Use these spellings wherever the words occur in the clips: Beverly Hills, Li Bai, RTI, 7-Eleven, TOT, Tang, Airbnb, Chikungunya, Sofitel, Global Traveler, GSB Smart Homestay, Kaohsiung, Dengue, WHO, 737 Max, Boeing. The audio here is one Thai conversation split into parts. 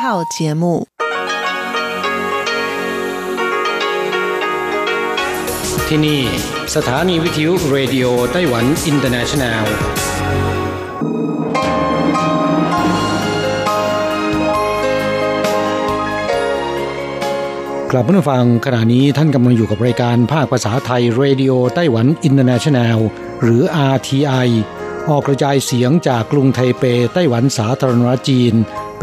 套节目ที่นี่สถานีวิทยุเรดิโอไต้หวันอินเตอร์เนชั่นแนลกลับมาฟังขณะนี้ท่านกำลังอยู่กับรายการภาคภาษาไทยเรดิโอไต้หวันอินเตอร์เนชั่นแนลหรือ RTI ออกกระจายเสียงจากกรุงไทเปไต้หวันสาธารณรัฐจีนเ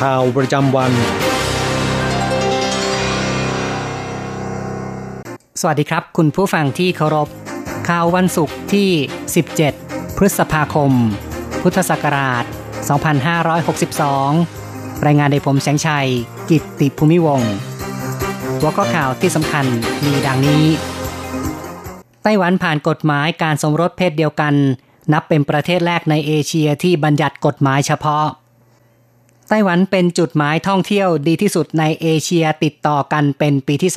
ข่าวประจำวันสวัสดีครับคุณผู้ฟังที่เคารพข่าววันศุกร์ที่17พฤษภาคมพุทธศักราช2562รายงานโดยผมแสงชัยกิตติภูมิวงศ์หัวข้อข่าวที่สำคัญมีดังนี้ไต้หวันผ่านกฎหมายการสมรสเพศเดียวกันนับเป็นประเทศแรกในเอเชียที่บัญญัติกฎหมายเฉพาะไต้หวันเป็นจุดหมายท่องเที่ยวดีที่สุดในเอเชียติดต่อกันเป็นปีที่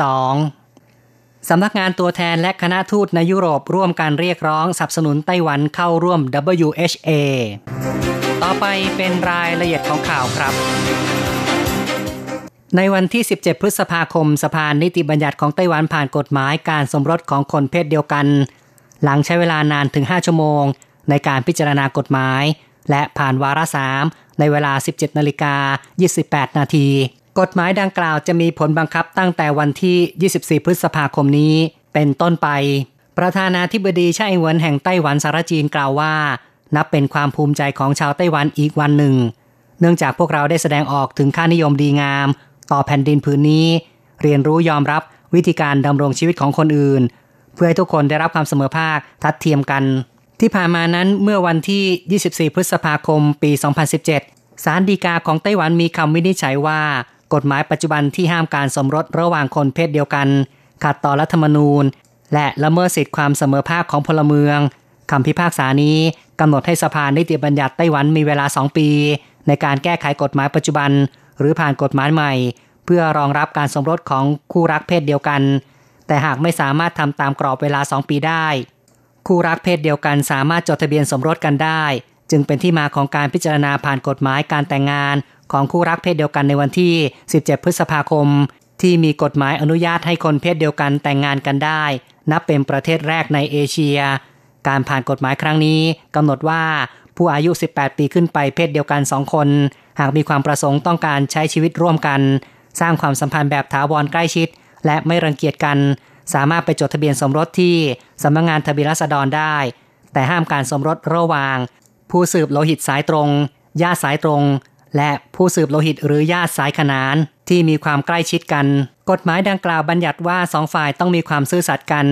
2สำนักงานตัวแทนและคณะทูตในยุโรปร่วมการเรียกร้องสนับสนุนไต้หวันเข้าร่วม WHO ต่อไปเป็นรายละเอียดของข่าวครับในวันที่17พฤษภาคมสภานิติบัญญัติของไต้หวันผ่านกฎหมายการสมรสของคนเพศเดียวกันหลังใช้เวลานานถึง5ชั่วโมงในการพิจารณากฎหมายและผ่านวาระ3ในเวลา 17:28 นาทีกฎหมายดังกล่าวจะมีผลบังคับตั้งแต่วันที่24พฤษภาคมนี้เป็นต้นไปประธานาธิบดีไช่อิงเหวินแห่งไต้หวันสาธารณจีนกล่าวว่านับเป็นความภูมิใจของชาวไต้หวันอีกวันหนึ่งเนื่องจากพวกเราได้แสดงออกถึงค่านิยมดีงามต่อแผ่นดินผืนนี้เรียนรู้ยอมรับวิธีการดำรงชีวิตของคนอื่นเพื่อให้ทุกคนได้รับความเสมอภาคทัดเทียมกันที่ผ่านมานั้นเมื่อวันที่24พฤษภาคมปี2017ศาลฎีกาของไต้หวันมีคำวินิจฉัยว่ากฎหมายปัจจุบันที่ห้ามการสมรสระหว่างคนเพศเดียวกันขัดต่อรัฐธรรมนูญและละเมิดสิทธิความเสมอภาคของพลเมืองคำพิพากษานี้กำหนดให้สภานิติบัญญัติไต้หวันมีเวลา2ปีในการแก้ไขกฎหมายปัจจุบันหรือผ่านกฎหมายใหม่เพื่อรองรับการสมรสของคู่รักเพศเดียวกันแต่หากไม่สามารถทำตามกรอบเวลา2ปีได้คู่รักเพศเดียวกันสามารถจดทะเบียนสมรสกันได้จึงเป็นที่มาของการพิจารณาผ่านกฎหมายการแต่งงานของคู่รักเพศเดียวกันในวันที่17พฤษภาคมที่มีกฎหมายอนุญาตให้คนเพศเดียวกันแต่งงานกันได้นับเป็นประเทศแรกในเอเชียการผ่านกฎหมายครั้งนี้กำหนดว่าผู้อายุ18ปีขึ้นไปเพศเดียวกัน2คนหากมีความประสงค์ต้องการใช้ชีวิตร่วมกันสร้างความสัมพันธ์แบบถาวรใกล้ชิดและไม่รังเกียจกันสามารถไปจดทะเบียนสมรสที่สำนักงานทะเบียนราษฎรได้แต่ห้ามการสมรสระหว่างผู้สืบโลหิตสายตรงญาติสายตรงและผู้สืบโลหิตหรือญาติสายขนานที่มีความใกล้ชิดกันกฎหมายดังกล่าวบัญญัติว่า2ฝ่ายต้องมีความซื่อสัตย์กัน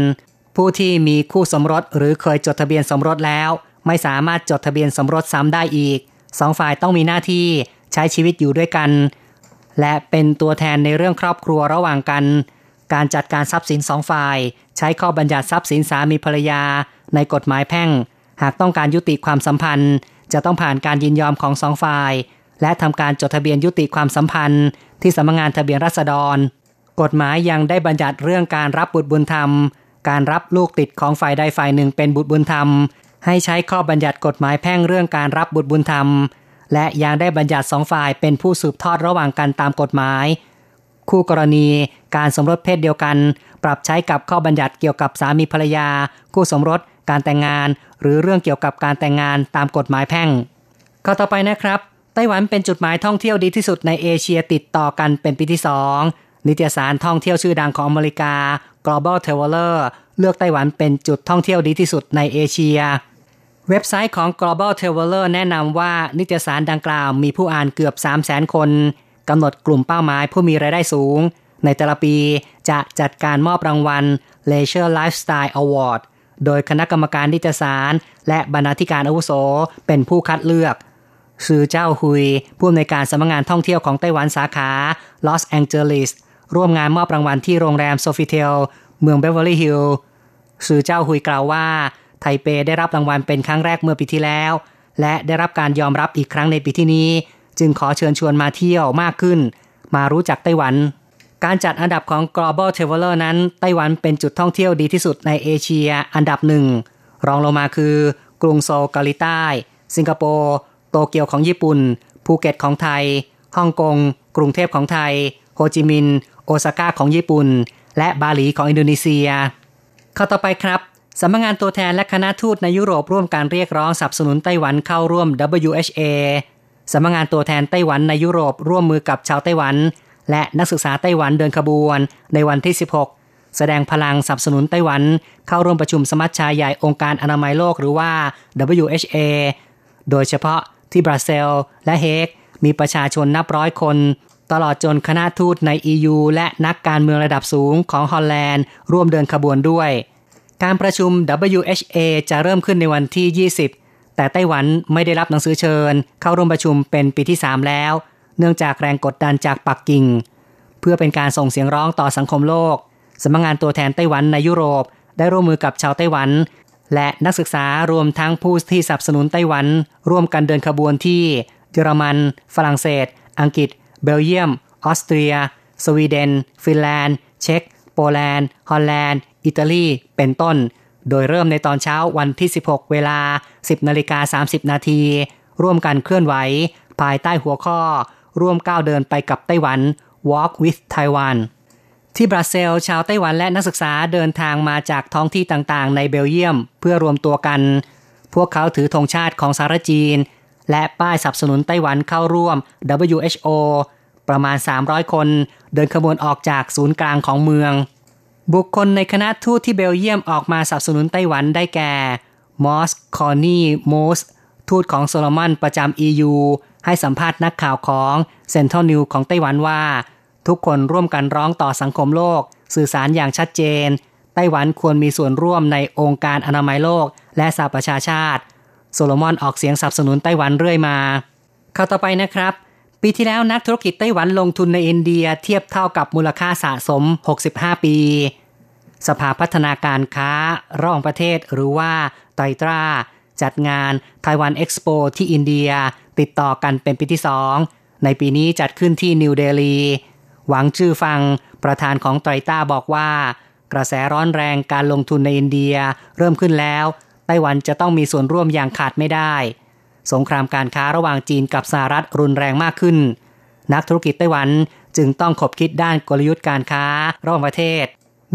ผู้ที่มีคู่สมรสหรือเคยจดทะเบียนสมรสแล้วไม่สามารถจดทะเบียนสมรสซ้ำได้อีก2ฝ่ายต้องมีหน้าที่ใช้ชีวิตอยู่ด้วยกันและเป็นตัวแทนในเรื่องครอบครัวระหว่างกันการจัดการทรัพย์สิน2ฝ่ายใช้ข้อบัญญัติทรัพย์สินสามีภรรยาในกฎหมายแพ่งหากต้องการยุติความสัมพันธ์จะต้องผ่านการยินยอมของ2ฝ่ายและทำการจดทะเบียนยุติความสัมพันธ์ที่สำนักงานทะเบียนราษฎรกฎหมายยังได้บัญญัติเรื่องการรับบุตรบุญธรรมการรับลูกติดของฝ่ายใดฝ่ายหนึ่งเป็นบุตรบุญธรรมให้ใช้ข้อบัญญัติกฎหมายแพ่งเรื่องการรับบุตรบุญธรรมและยังได้บัญญัติ2ฝ่ายเป็นผู้สืบทอดระหว่างกันตามกฎหมายคู่กรณีการสมรสเพศเดียวกันปรับใช้กับข้อบัญญัติเกี่ยวกับสามีภรรยาคู่สมรสการแต่งงานหรือเรื่องเกี่ยวกับการแต่งงานตามกฎหมายแพ่งข้อต่อไปนะครับไต้หวันเป็นจุดหมายท่องเที่ยวดีที่สุดในเอเชียติดต่อกันเป็นปีที่2นิตยสารท่องเที่ยวชื่อดังของอเมริกา Global Traveler เลือกไต้หวันเป็นจุดท่องเที่ยวดีที่สุดในเอเชียเว็บไซต์ของ Global Traveler แนะนำว่านิตยสารดังกล่าวมีผู้อ่านเกือบ 300,000 คนกำหนดกลุ่มเป้าหมายผู้มีรายได้สูงในแต่ละปีจะจัดการมอบรางวัล Leisure Lifestyle Award โดยคณะกรรมการนิตยสารและบรรณาธิการอาวุโสเป็นผู้คัดเลือก ซือเจ้าฮุยผู้อำนวยการสำนักงานท่องเที่ยวของไต้หวันสาขาลอสแองเจลิสร่วมงานมอบรางวัลที่โรงแรม Sofitel เมือง Beverly Hills ซือเจ้าฮุยกล่าวว่าไทเปได้รับรางวัลเป็นครั้งแรกเมื่อปีที่แล้วและได้รับการยอมรับอีกครั้งในปีที่นี้จึงขอเชิญชวนมาเที่ยวมากขึ้นมารู้จักไต้หวันการจัดอันดับของ Global Traveler นั้นไต้หวันเป็นจุดท่องเที่ยวดีที่สุดในเอเชียอันดับหนึ่งรองลงมาคือกรุงโซลเกาหลีใต้สิงคโปร์โตเกียวของญี่ปุ่นภูเก็ตของไทยฮ่องกงกรุงเทพของไทยโฮจิมินห์โอซาก้าของญี่ปุ่นและบาหลีของอินโดนีเซียข้อต่อไปครับสำนักงานตัวแทนและคณะทูตในยุโรปร่วมการเรียกร้องสนับสนุนไต้หวันเข้าร่วม WHO สำนักงานตัวแทนไต้หวันในยุโรปร่วมมือกับชาวไต้หวันและนักศึกษาไต้หวันเดินขบวนในวันที่ 16แสดงพลังสนับสนุนไต้หวันเข้าร่วมประชุมสมัชชาใหญ่องค์การอนามัยโลกหรือว่า WHO โดยเฉพาะที่บรัสเซลส์และเฮกมีประชาชนนับร้อยคนตลอดจนคณะทูตใน EU และนักการเมืองระดับสูงของฮอลแลนด์ร่วมเดินขบวนด้วยการประชุม WHO จะเริ่มขึ้นในวันที่ 20แต่ไต้หวันไม่ได้รับหนังสือเชิญเข้าร่วมประชุมเป็นปีที่ 3แล้วเนื่องจากแรงกดดันจากปักกิ่งเพื่อเป็นการส่งเสียงร้องต่อสังคมโลกสำนักงานตัวแทนไต้หวันในยุโรปได้ร่วมมือกับชาวไต้หวันและนักศึกษารวมทั้งผู้ที่สนับสนุนไต้หวันร่วมกันเดินขบวนที่เยอรมันฝรั่งเศสอังกฤษเบลเยียมออสเตรียสวีเดนฟินแลนด์เช็กโปแลนด์ฮอลแลนด์อิตาลีเป็นต้นโดยเริ่มในตอนเช้าวันที่16เวลา 10:30 น.ร่วมกันเคลื่อนไหวภายใต้หัวข้อร่วมก้าวเดินไปกับไต้หวัน Walk with Taiwan ที่บรัสเซลส์ชาวไต้หวันและนักศึกษาเดินทางมาจากท้องที่ต่างๆในเบลเยียมเพื่อรวมตัวกันพวกเขาถือธงชาติของสหรัฐจีนและป้ายสนับสนุนไต้หวันเข้าร่วม WHO ประมาณ300คนเดินขบวนออกจากศูนย์กลางของเมืองบุคคลในคณะทูตที่เบลเยียมออกมาสนับสนุนไต้หวันได้แก่มอสคอนี่โมสทูตของโซโลมอนประจำ EU ให้สัมภาษณ์นักข่าวของเซ็นทรัลนิวของไต้หวันว่าทุกคนร่วมกันร้องต่อสังคมโลกสื่อสารอย่างชัดเจนไต้หวันควรมีส่วนร่วมในองค์การอนามัยโลกและสหประชาชาติโซโลมอนออกเสียงสนับสนุนไต้หวันเรื่อยมาเข้าต่อไปนะครับปีที่แล้วนักธุรกิจไต้หวันลงทุนในอินเดียเทียบเท่ากับมูลค่าสะสม65ปีสภาพัฒนาการค้าระหว่างประเทศหรือว่าไตตราจัดงานไต้หวันเอ็กซ์โปที่อินเดียติดต่อกันเป็นปีที่2ในปีนี้จัดขึ้นที่นิวเดลีหวังจื้อฟังประธานของไตตราบอกว่ากระแสร้อนแรงการลงทุนในอินเดียเริ่มขึ้นแล้วไต้หวันจะต้องมีส่วนร่วมอย่างขาดไม่ได้สงครามการค้าระหว่างจีนกับสหรัฐรุนแรงมากขึ้นนักธุรกิจไต้หวันจึงต้องขบคิดด้านกลยุทธ์การค้าระหว่างประเทศ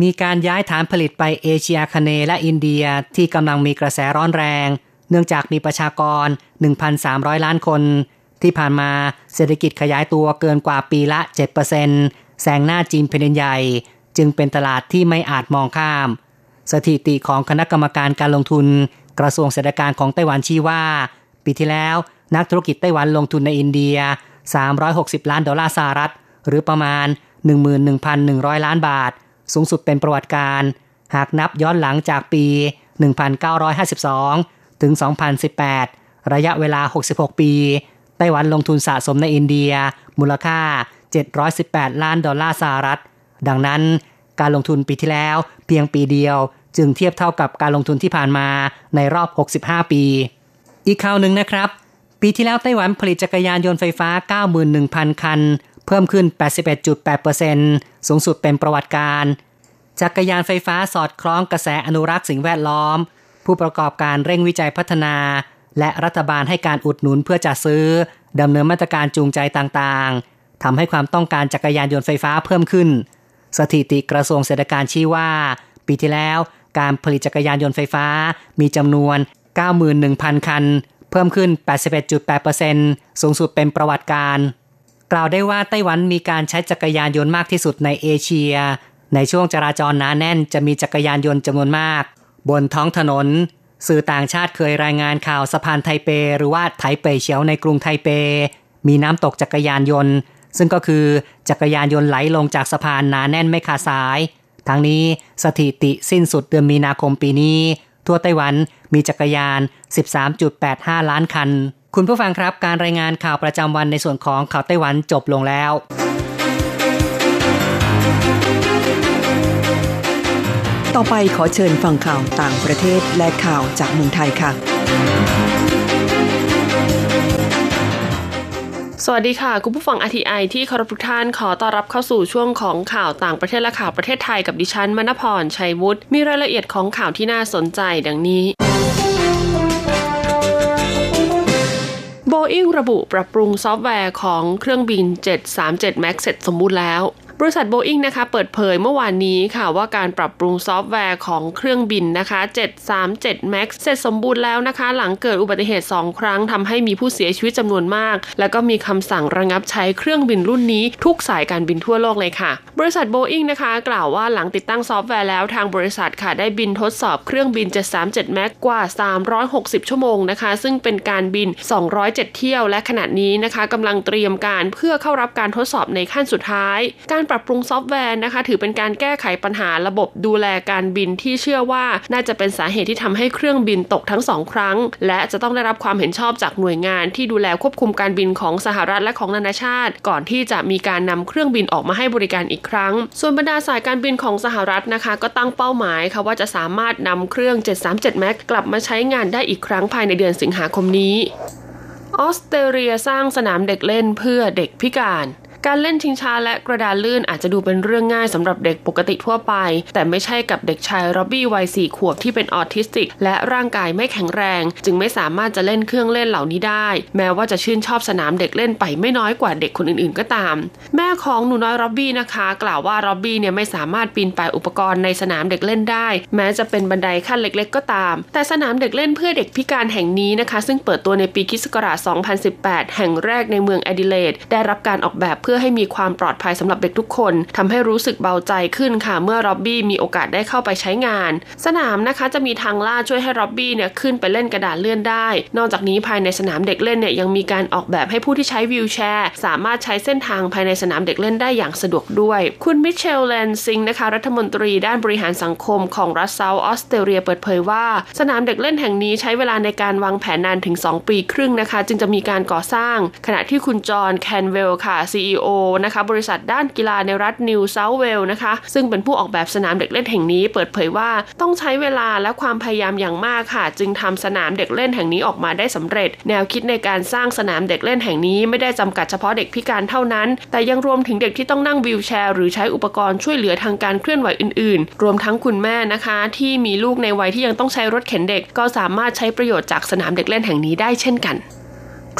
มีการย้ายฐานผลิตไปเอเชียคาเนย์และอินเดียที่กำลังมีกระแสร้อนแรงเนื่องจากมีประชากร 1,300 ล้านคนที่ผ่านมาเศรษฐกิจขยายตัวเกินกว่าปีละ 7% แซงหน้าจีนแผ่นใหญ่จึงเป็นตลาดที่ไม่อาจมองข้ามสถิติของคณะกรรมการการลงทุนกระทรวงเศรษฐกิจของไต้หวันชี้ว่าปีที่แล้วนักธุรกิจไต้หวันลงทุนในอินเดีย360ล้านดอลลาร์สหรัฐหรือประมาณ 11,100 ล้านบาทสูงสุดเป็นประวัติการหากนับย้อนหลังจากปี1952ถึง2018ระยะเวลา66ปีไต้หวันลงทุนสะสมในอินเดียมูลค่า718ล้านดอลลาร์สหรัฐดังนั้นการลงทุนปีที่แล้วเพียงปีเดียวจึงเทียบเท่ากับการลงทุนที่ผ่านมาในรอบ65ปีอีกข่าวหนึ่งนะครับปีที่แล้วไต้หวันผลิตจักรยานยนต์ไฟฟ้า 91,000 คันเพิ่มขึ้น 81.8% สูงสุดเป็นประวัติการจักรยานไฟฟ้าสอดคล้องกระแสอนุรักษ์สิ่งแวดล้อมผู้ประกอบการเร่งวิจัยพัฒนาและรัฐบาลให้การอุดหนุนเพื่อจัดซื้อดำเนินมาตรการจูงใจต่างๆทำให้ความต้องการจักรยานยนต์ไฟฟ้าเพิ่มขึ้นสถิติกระทรวงเศรษฐกิจชี้ว่าปีที่แล้วการผลิตจักรยานยนต์ไฟฟ้ามีจำนวน 91,000 คันเพิ่มขึ้น 81.8% สูงสุดเป็นประวัติการกล่าวได้ว่าไต้หวันมีการใช้จักรยานยนต์มากที่สุดในเอเชียในช่วงจราจรหนาแน่นจะมีจักรยานยนต์จำนวนมากบนท้องถนนสื่อต่างชาติเคยรายงานข่าวสะพานไทเปหรือว่าไทเปเฉียวในกรุงไทเปมีน้ำตกจักรยานยนต์ซึ่งก็คือจักรยานยนต์ไหลลงจากสะพานหนาแน่นไม่ขาดสายทั้งนี้สถิติสิ้นสุดเดือนมีนาคมปีนี้ทั่วไต้หวันมีจักรยาน 13.85 ล้านคัน คุณผู้ฟังครับการรายงานข่าวประจำวันในส่วนของข่าวไต้หวันจบลงแล้วต่อไปขอเชิญฟังข่าวต่างประเทศและข่าวจากเมืองไทยค่ะสวัสดีค่ะคุณผู้ฟัง RTI ที่เคารพทุกท่านขอต้อนรับเข้าสู่ช่วงของข่าวต่างประเทศและข่าวประเทศไทยกับดิฉันมณพรชัยวุฒิมีรายละเอียดของข่าวที่น่าสนใจดังนี้Boeing ระบุปรับปรุงซอฟต์แวร์ของเครื่องบิน 737 Max เสร็จสมบูรณ์แล้วบริษัท Boeing นะคะเปิดเผยเมื่อวานนี้ค่ะว่าการปรับปรุงซอฟต์แวร์ของเครื่องบินนะคะ737 Max เสร็จสมบูรณ์แล้วนะคะหลังเกิดอุบัติเหตุ2ครั้งทำให้มีผู้เสียชีวิตจำนวนมากแล้วก็มีคำสั่งระงับใช้เครื่องบินรุ่นนี้ทุกสายการบินทั่วโลกเลยค่ะบริษัท Boeing นะคะกล่าวว่าหลังติดตั้งซอฟต์แวร์แล้วทางบริษัทค่ะได้บินทดสอบเครื่องบิน737 Max กว่า360ชั่วโมงนะคะซึ่งเป็นการบิน207เที่ยวและขณะนี้นะคะกำลังเตรียมการเพื่อเข้ารับการทดสอบในขั้นสุดท้ายการปรับปรุงซอฟต์แวร์นะคะถือเป็นการแก้ไขปัญหาระบบดูแลการบินที่เชื่อว่าน่าจะเป็นสาเหตุที่ทำให้เครื่องบินตกทั้ง2ครั้งและจะต้องได้รับความเห็นชอบจากหน่วยงานที่ดูแลควบคุมการบินของสหรัฐและของนานาชาติก่อนที่จะมีการนำเครื่องบินออกมาให้บริการอีกครั้งส่วนบรรดาสายการบินของสหรัฐนะคะก็ตั้งเป้าหมายค่ะว่าจะสามารถนำเครื่อง 737 MAX กลับมาใช้งานได้อีกครั้งภายในเดือนสิงหาคมนี้ออสเตรเลียสร้างสนามเด็กเล่นเพื่อเด็กพิการการเล่นชิงช้าและกระดานลื่นอาจจะดูเป็นเรื่องง่ายสำหรับเด็กปกติทั่วไปแต่ไม่ใช่กับเด็กชายร็อบบี้วัย4ขวบที่เป็นออทิสติกและร่างกายไม่แข็งแรงจึงไม่สามารถจะเล่นเครื่องเล่นเหล่านี้ได้แม้ว่าจะชื่นชอบสนามเด็กเล่นไปไม่น้อยกว่าเด็กคนอื่นๆก็ตามแม่ของหนูน้อยร็อบบี้นะคะกล่าวว่าร็อบบี้เนี่ยไม่สามารถปีนป่ายอุปกรณ์ในสนามเด็กเล่นได้แม้จะเป็นบันไดขั้นเล็กๆก็ตามแต่สนามเด็กเล่นเพื่อเด็กพิการแห่งนี้นะคะซึ่งเปิดตัวในปีค.ศ. 2018แห่งแรกในเมืองแอดิเลดได้รับการออกแบบเพื่อให้มีความปลอดภัยสำหรับเด็กทุกคนทำให้รู้สึกเบาใจขึ้นค่ะเมื่อร็อบบี้มีโอกาสได้เข้าไปใช้งานสนามนะคะจะมีทางลาดช่วยให้ร็อบบี้เนี่ยขึ้นไปเล่นกระดานเลื่อนได้นอกจากนี้ภายในสนามเด็กเล่นเนี่ยยังมีการออกแบบให้ผู้ที่ใช้วีลแชร์สามารถใช้เส้นทางภายในสนามเด็กเล่นได้อย่างสะดวกด้วยคุณมิเชลแลนซิงนะคะรัฐมนตรีด้านบริหารสังคมของรัฐเซาท์ออสเตรเลียเปิดเผยว่าสนามเด็กเล่นแห่งนี้ใช้เวลาในการวางแผนนานถึง2 ปีครึ่งนะคะจึงจะมีการก่อสร้างขณะที่คุณจอห์นแคนเวลค่ะCEO นะคะบริษัทด้านกีฬาในรัฐนิวเซาท์เวลส์นะคะซึ่งเป็นผู้ออกแบบสนามเด็กเล่นแห่งนี้เปิดเผยว่าต้องใช้เวลาและความพยายามอย่างมากค่ะจึงทำสนามเด็กเล่นแห่งนี้ออกมาได้สำเร็จแนวคิดในการสร้างสนามเด็กเล่นแห่งนี้ไม่ได้จำกัดเฉพาะเด็กพิการเท่านั้นแต่ยังรวมถึงเด็กที่ต้องนั่งวีลแชร์หรือใช้อุปกรณ์ช่วยเหลือทางการเคลื่อนไหวอื่นๆรวมทั้งคุณแม่นะคะที่มีลูกในวัยที่ยังต้องใช้รถเข็นเด็กก็สามารถใช้ประโยชน์จากสนามเด็กเล่นแห่งนี้ได้เช่นกัน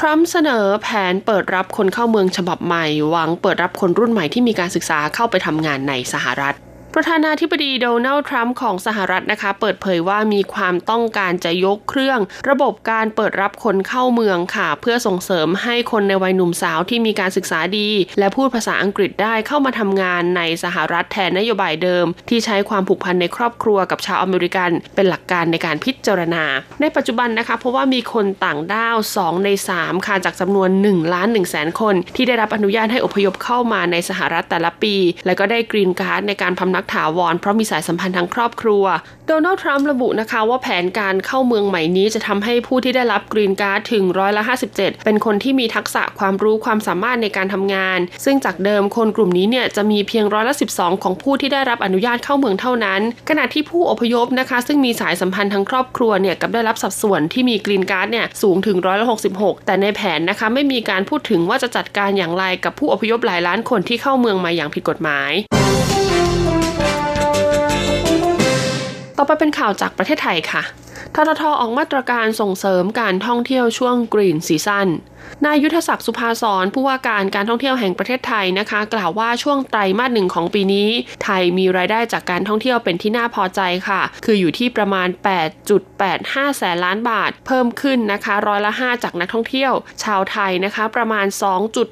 ทรัมป์เสนอแผนเปิดรับคนเข้าเมืองฉบับใหม่หวังเปิดรับคนรุ่นใหม่ที่มีการศึกษาเข้าไปทำงานในสหรัฐประธานาธิบดีโดนัลด์ทรัมป์ของสหรัฐนะคะเปิดเผยว่ามีความต้องการจะยกเครื่องระบบการเปิดรับคนเข้าเมืองค่ะเพื่อส่งเสริมให้คนในวัยหนุ่มสาวที่มีการศึกษาดีและพูดภาษาอังกฤษได้เข้ามาทำงานในสหรัฐแทนนโยบายเดิมที่ใช้ความผูกพันในครอบครัวกับชาวอเมริกันเป็นหลักการในการพิจารณาในปัจจุบันนะคะเพราะว่ามีคนต่างด้าว2 ใน 3ค่ะจากจำนวน 1,100,000 คนที่ได้รับอนุญาตให้อพยพเข้ามาในสหรัฐแต่ละปีและก็ได้กรีนการ์ดในการพำนักถาวรเพราะมีสายสัมพันธ์ทางครอบครัวโดนัลด์ทรัมป์ระบุนะคะว่าแผนการเข้าเมืองใหม่นี้จะทำให้ผู้ที่ได้รับกรีนการ์ดถึง157%เป็นคนที่มีทักษะความรู้ความสามารถในการทำงานซึ่งจากเดิมคนกลุ่มนี้เนี่ยจะมีเพียง12%ของผู้ที่ได้รับอนุญาตเข้าเมืองเท่านั้นขณะที่ผู้อพยพนะคะซึ่งมีสายสัมพันธ์ทางครอบครัวเนี่ยกับได้รับสัดส่วนที่มีกรีนการ์ดเนี่ยสูงถึง166%แต่ในแผนนะคะไม่มีการพูดถึงว่าจะจัดการอย่างไรกับผู้อพยพหลายล้านคนที่เข้าเมืองมาอย่างผิดกฎหมายต่อไปเป็นข่าวจากประเทศไทยค่ะททท. ออกมาตรการส่งเสริมการท่องเที่ยวช่วงกรีนซีซั่นนายยุทธศักดิ์สุภาสรผู้ว่าการการท่องเที่ยวแห่งประเทศไทยนะคะกล่าวว่าช่วงไตรมาส1ของปีนี้ไทยมีรายได้จากการท่องเที่ยวเป็นที่น่าพอใจค่ะคืออยู่ที่ประมาณ 8.85 แสนล้านบาทเพิ่มขึ้นนะคะ5%จากนักท่องเที่ยวชาวไทยนะคะประมาณ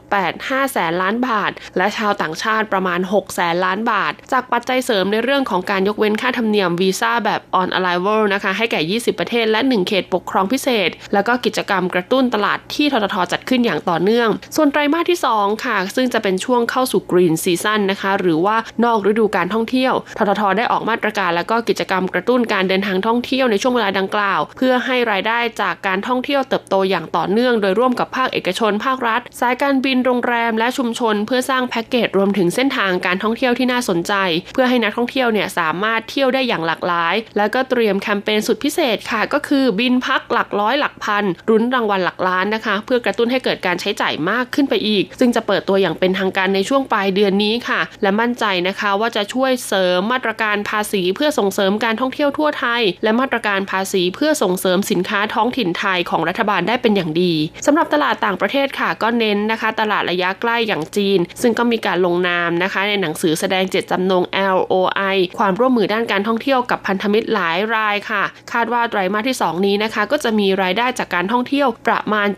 2.85 แสนล้านบาทและชาวต่างชาติประมาณ6 แสนล้านบาทจากปัจจัยเสริมในเรื่องของการยกเว้นค่าธรรมเนียมวีซ่าแบบ on arrival นะคะให้แก่20 ประเทศและ1 เขตปกครองพิเศษแล้วก็กิจกรรมกระตุ้นตลาดที่ททท. จัดขึ้นอย่างต่อเนื่องส่วนไตรมาสที่2ค่ะซึ่งจะเป็นช่วงเข้าสู่กรีนซีซั่นนะคะหรือว่านอกฤดูการท่องเที่ยวททท.ได้ออกมาตรการและก็กิจกรรมกระตุ้นการเดินทางท่องเที่ยวในช่วงเวลาดังกล่าวเพื่อให้รายได้จากการท่องเที่ยวเติบโตอย่างต่อเนื่องโดยร่วมกับภาคเอกชนภาครัฐสายการบินโรงแรมและชุมชนเพื่อสร้างแพ็กเกจรวมถึงเส้นทางการท่องเที่ยวที่น่าสนใจเพื่อให้นักท่องเที่ยวเนี่ยสามารถเที่ยวได้อย่างหลากหลายแล้วก็เตรียมแคมเปญสุดพิเศษค่ะก็คือบินพักหลักร้อยหลักพันลุ้นรางวัลหลักล้านนะคะเพื่อกระตุ้นให้เกิดการใช้จ่ายมากขึ้นไปอีกซึ่งจะเปิดตัวอย่างเป็นทางการในช่วงปลายเดือนนี้ค่ะและมั่นใจนะคะว่าจะช่วยเสริมมาตรการภาษีเพื่อส่งเสริมการท่องเที่ยวทั่วไทยและมาตรการภาษีเพื่อส่งเสริมสินค้าท้องถิ่นไทยของรัฐบาลได้เป็นอย่างดีสำหรับตลาดต่างประเทศค่ะก็เน้นนะคะตลาดระยะใกล้อย่างจีนซึ่งก็มีการลงนามนะคะในหนังสือแสดงเจตจำนง LOI ความร่วมมือด้านการท่องเที่ยวกับพันธมิตรหลายรายค่ะคาดว่าไตรมาสที่2นี้นะคะก็จะมีรายได้จากการท่องเที่ยวประมาณ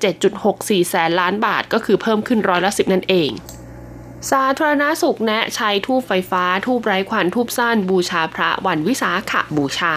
7.64 แสนล้านบาทก็คือเพิ่มขึ้น10%นั่นเองสาธารณสุขแนะใช้ทูบไฟฟ้าทูบไร้ควันทูบสั้นบูชาพระวันวิสาขบูชา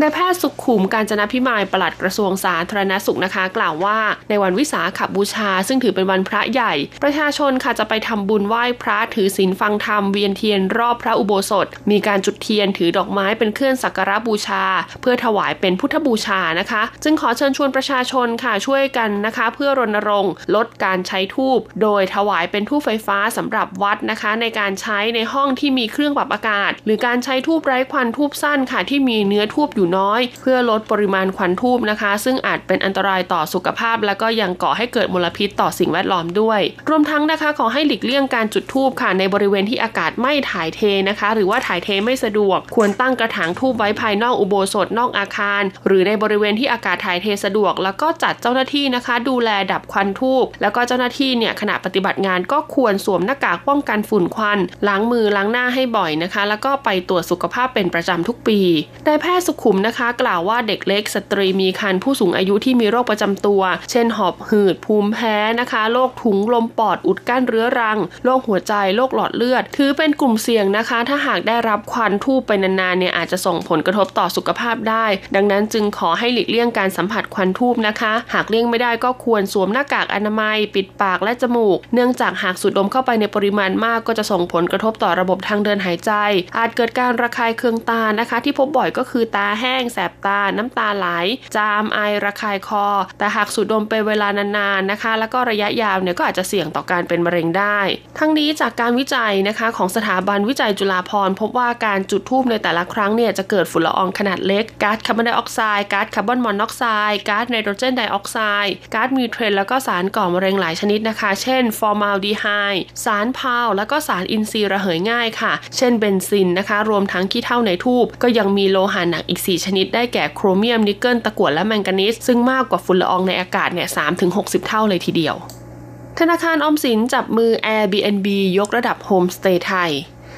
นายแพทย์สุขุมกาญจนพิมายปลัดกระทรวงสาธารณสุขนะคะกล่าวว่าในวันวิสาขบูชาซึ่งถือเป็นวันพระใหญ่ประชาชนค่ะจะไปทำบุญไหว้พระถือศีลฟังธรรมเวียนเทียนรอบพระอุโบสถมีการจุดเทียนถือดอกไม้เป็นเครื่องสักการะบูชาเพื่อถวายเป็นพุทธบูชานะคะจึงขอเชิญชวนประชาชนค่ะช่วยกันนะคะเพื่อรณรงค์ลดการใช้ทูบโดยถวายเป็นทูบไฟฟ้าสำหรับวัดนะคะในการใช้ในห้องที่มีเครื่องปรับอากาศหรือการใช้ทูบไร้ควันทูบสั้นค่ะที่มีเนื้อทูบอยู่น้อยเพื่อลดปริมาณควันทูบนะคะซึ่งอาจเป็นอันตรายต่อสุขภาพและก็ยังก่อให้เกิดมลพิษต่อสิ่งแวดล้อมด้วยรวมทั้งนะคะขอให้หลีกเลี่ยงการจุดทูบค่ะในบริเวณที่อากาศไม่ถ่ายเทนะคะหรือว่าถ่ายเทไม่สะดวกควรตั้งกระถางทูบไว้ภายนอกอุโบสถนอกอาคารหรือในบริเวณที่อากาศถ่ายเทสะดวกแล้วก็จัดเจ้าหน้าที่นะคะดูแลดับควันทูบแล้วก็เจ้าหน้าที่เนี่ยขณะปฏิบัติงานก็ควรสวมหน้ากากป้องกันฝุ่นควันล้างมือล้างหน้าให้บ่อยนะคะแล้วก็ไปตรวจสุขภาพเป็นประจำทุกปีนายแพทย์สุขุมนะคะกล่าวว่าเด็กเล็กสตรีมีครรภ์ผู้สูงอายุที่มีโรคประจำตัวเช่นหอบหืดภูมิแพ้นะคะโรคถุงลมปอดอุดกั้นเรื้อรังโรคหัวใจโรคหลอดเลือดถือเป็นกลุ่มเสี่ยงนะคะถ้าหากได้รับควันทูบไปนานๆเนี่ยอาจจะส่งผลกระทบต่อสุขภาพได้ดังนั้นจึงขอให้หลีกเลี่ยงการสัมผัสควันทูบนะคะหากเลี่ยงไม่ได้ก็ควรสวมหน้ากากอนามัยปิดปากและจมูกเนื่องจากหากสูดดมเข้าไปในปริมาณมากก็จะส่งผลกระทบต่อระบบทางเดินหายใจอาจเกิดการระคายเคืองตานะคะที่พบบ่อยก็คือตาแห้งแสบตาน้ำตาไหลจามไอระคายคอแต่หากสูดดมไปเวลานานๆนะคะแล้วก็ระยะยาวเนี่ยก็อาจจะเสี่ยงต่อการเป็นมะเร็งได้ทั้งนี้จากการวิจัยนะคะของสถาบันวิจัยจุฬาภรณ์พบว่าการจุดธูปในแต่ละครั้งเนี่ยจะเกิดฝุ่นละอองขนาดเล็กก๊าซคาร์บอนไดออกไซด์ก๊าซคาร์บอนมอนอกไซด์ก๊าซไนโตรเจนไดออกไซด์ก๊าซมีเทนแล้วก็สารก่อมะเร็งหลายชนิดนะคะเช่นฟอร์มาลดีไฮด์สารพาวและก็สารอินทรีย์ระเหยง่ายค่ะเช่นเบนซินนะคะรวมทั้งขี้เถ้าในธูปก็ยังมีโลหะหนักอีก4ชนิดได้แก่โครเมียมนิกเกิลตะกั่วและแมงกานีสซึ่งมากกว่าฝุ่นละอองในอากาศเนี่ย 3-60 เท่าเลยทีเดียวธนาคารออมสินจับมือ Airbnb ยกระดับโฮมสเตย์ไทย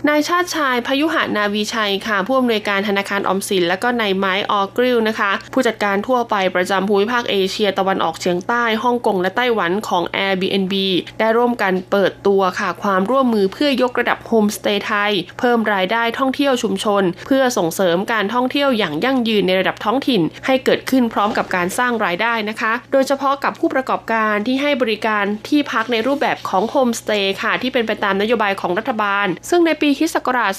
นายชาติชายพยุหนาวีชัยค่ะผู้อำนวยการธนาคารออมสินและก็นายไม้ออกริลนะคะผู้จัดการทั่วไปประจำภูมิภาคเอเชียตะวันออกเฉียงใต้ฮ่องกงและไต้หวันของ Airbnb ได้ร่วมกันเปิดตัวค่ะความร่วมมือเพื่อยกระดับโฮมสเตย์ไทยเพิ่มรายได้ท่องเที่ยวชุมชนเพื่อส่งเสริมการท่องเที่ยวอย่างยั่งยืนในระดับท้องถิ่นให้เกิดขึ้นพร้อมกับการสร้างรายได้นะคะโดยเฉพาะกับผู้ประกอบการที่ให้บริการที่พักในรูปแบบของโฮมสเตย์ค่ะที่เป็นไปตามนโยบายของรัฐบาลซึ่งในปีคริสต์ศักราช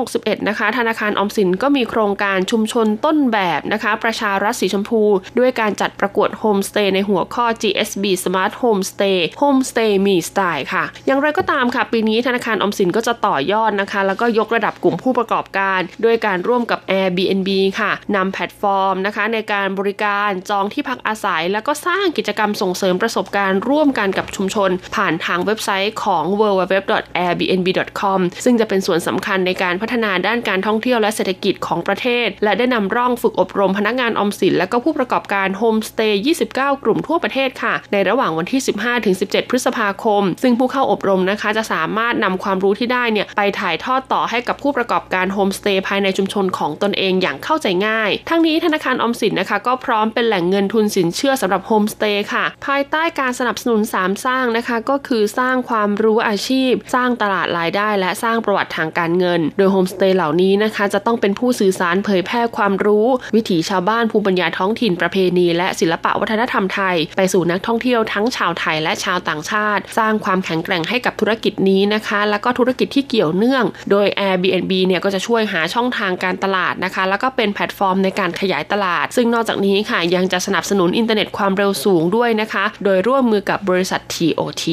2561 นะคะธนาคารออมสินก็มีโครงการชุมชนต้นแบบนะคะประชารัฐสีชมพูด้วยการจัดประกวดโฮมสเตย์ในหัวข้อ GSB Smart Homestay Homestay มีสไตล์ค่ะอย่างไรก็ตามค่ะปีนี้ธนาคารออมสินก็จะต่อยอดนะคะแล้วก็ยกระดับกลุ่มผู้ประกอบการด้วยการร่วมกับ Airbnb ค่ะนำแพลตฟอร์มนะคะในการบริการจองที่พักอาศัยแล้วก็สร้างกิจกรรมส่งเสริมประสบการณ์ร่วมกันกับชุมชนผ่านทางเว็บไซต์ของ www.airbnb.comซึ่งจะเป็นส่วนสำคัญในการพัฒนาด้านการท่องเที่ยวและเศรษฐกิจของประเทศและได้นำร่องฝึกอบรมพนักงานออมสินและก็ผู้ประกอบการโฮมสเตย์29กลุ่มทั่วประเทศค่ะในระหว่างวันที่ 15-17 พฤษภาคมซึ่งผู้เข้าอบรมนะคะจะสามารถนำความรู้ที่ได้เนี่ยไปถ่ายทอดต่อให้กับผู้ประกอบการโฮมสเตย์ภายในชุมชนของตนเองอย่างเข้าใจง่ายทั้งนี้ธนาคารออมสินนะคะก็พร้อมเป็นแหล่งเงินทุนสินเชื่อสำหรับโฮมสเตย์ค่ะภายใต้การสนับสนุน3สร้างนะคะก็คือสร้างความรู้อาชีพสร้างตลาดรายได้และสร้าง างประวัติทางการเงินโดยโฮมสเตย์เหล่านี้นะคะจะต้องเป็นผู้สื่อสารเผยแพร่ความรู้วิถีชาวบ้านภูมิปัญญาท้องถิ่นประเพณีและศิลปะวัฒนธรรมไทยไปสู่นักท่องเที่ยวทั้งชาวไทยและชาวต่างชาติสร้างความแข็งแกร่งให้กับธุรกิจนี้นะคะแล้วก็ธุรกิจที่เกี่ยวเนื่องโดย Airbnb เนี่ยก็จะช่วยหาช่องทางการตลาดนะคะแล้วก็เป็นแพลตฟอร์มในการขยายตลาดซึ่งนอกจากนี้ค่ะยังจะสนับสนุนอินเทอร์เน็ตความเร็วสูงด้วยนะคะโดยร่วมมือกับบริษัท TOT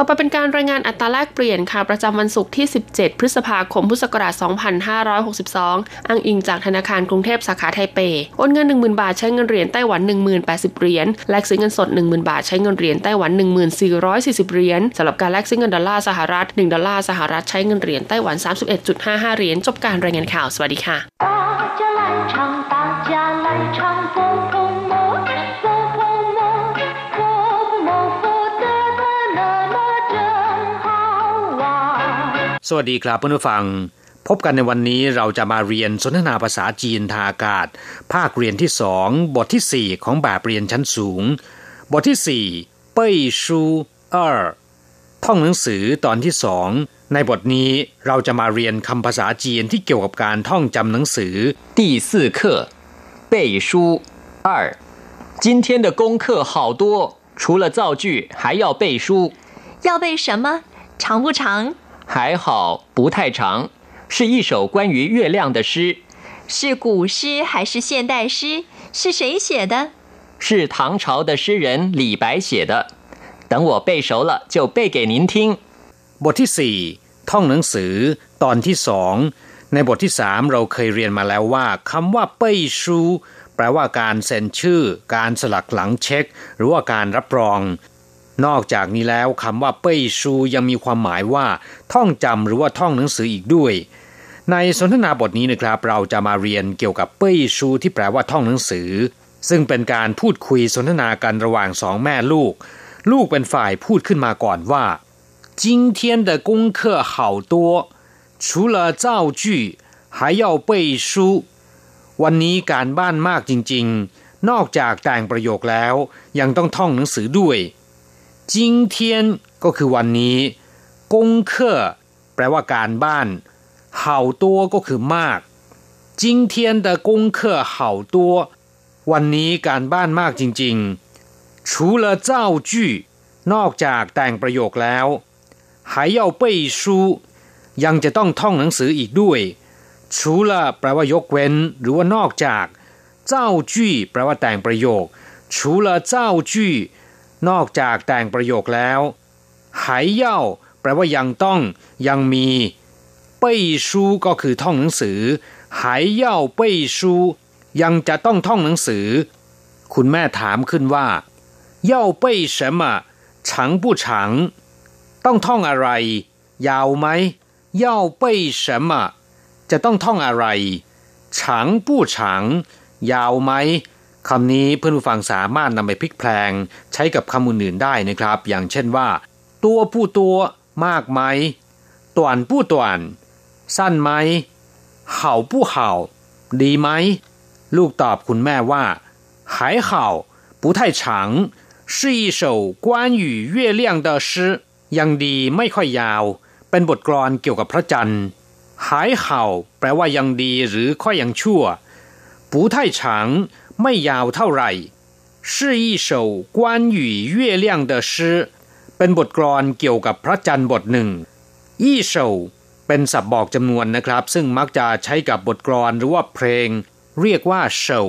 ต่อไปเป็นการรายงานอัตราแลกเปลี่ยนค่ะประจำวันศุกร์ที่17พฤษภาคมพุทธศักราช2562อ้างอิงจากธนาคารกรุงเทพสาขาไทเปโอนเงิน 10,000 บาทใช้เงินเหรียญไต้หวัน 10,080 เหรียญแลกซื้อเงินสด 10,000 บาทใช้เงินเหรียญไต้หวัน 1440 เหรียญสำหรับการแลกซื้อเงินดอลลาร์สหรัฐ1ดอลลาร์สหรัฐใช้เงินเหรียญไต้หวัน 31.55 เหรียญจบการรายงานข่าวสวัสดีค่ะสวัสดีครับเพื่อนผู้ฟังพบกันในวันนี้เราจะมาเรียนสนทนาภาษาจีนทางอากาศภาคเรียนที่2บทที่4ของแบบเรียนชั้นสูงบทที่4เป้ยชู2ท่องหนังสือตอนที่2ในบทนี้เราจะมาเรียนคำภาษาจีนที่เกี่ยวกับการท่องจำหนังสือที่4课背书2今天的功课好多除了造句还要背书要背什么长不长还好不太长是一首关于月亮的诗是古诗还是现代诗是谁写的是唐朝的诗人李白写的等我背熟了就背给您听บทที่4ท่องหนังสือตอนที่2ในบทที่3เราเคยเรียนมาแล้วว่าคำว่าเป้ยชูแปลว่าการเซ็นชื่อการสลักหลังเช็คหรือว่าการรับรองนอกจากนี้แล้วคำว่าเป้ยชูยังมีความหมายว่าท่องจำหรือว่าท่องหนังสืออีกด้วยในสนทนาบทนี้นะครับเราจะมาเรียนเกี่ยวกับเป้ยชูที่แปลว่าท่องหนังสือซึ่งเป็นการพูดคุยสนทนากันระหว่างสองแม่ลูกลูกเป็นฝ่ายพูดขึ้นมาก่อนว่า今天的功课好多除了造句还要背书วันนี้การบ้านมากจริงๆนอกจากแต่งประโยคแล้วยังต้องท่องหนังสือด้วยจิงเทียนก็คือวันนี้กงเคอแปลว่าการบ้านเห่าตัวก็คือมากจิงเทียนเดกงเคอเห่าตัววันนี้การบ้านมากจริงๆ除了造句นอกจากแต่งประโยคแล้ว还要背书ยังจะต้องท่องหนังสืออีกด้วย除了แปลว่ายกเว้นหรือว่านอกจาก造句แปลว่าแต่งประโยค除了造句นอกจากแต่งประโยคแล้วหายเย่าแปลว่ายังต้องยังมีเป้ยชูก็คือท่องหนังสือหายเย่าเป้ยชูยังจะต้องท่องหนังสือคุณแม่ถามขึ้นว่าเย่าเป้ย什么长不长ต้องท่องอะไรยาวไหมเย่าเป้ย什么จะต้องท่องอะไร长不长ยาวไหมคำนี้เพื่อนผู้ฟังสามารถนำไปพลิกแปลงใช้กับคำอื่นๆได้นะครับอย่างเช่นว่าตัวผู้ตัวมากไหมต่วนผู้ต่วนสั้นไหมเห่าผู้เห่าดีไหมลูกตอบคุณแม่ว่า还好不太长是一首关于月亮的诗ยังดีไม่ค่อยยาวเป็นบทกลอนเกี่ยวกับพระจันทร์还好แปลว่ายังดีหรือค่อยยังชั่ว不太长ไม่ยาวเท่าไหร่是一首关于月亮的诗เป็นบทกลอนเกี่ยวกับพระจันทร์บทหนึ่งอีเฉาเป็นศัพท์บอกจำนวนนะครับซึ่งมักจะใช้กับบทกลอนหรือว่าเพลงเรียกว่าเฉา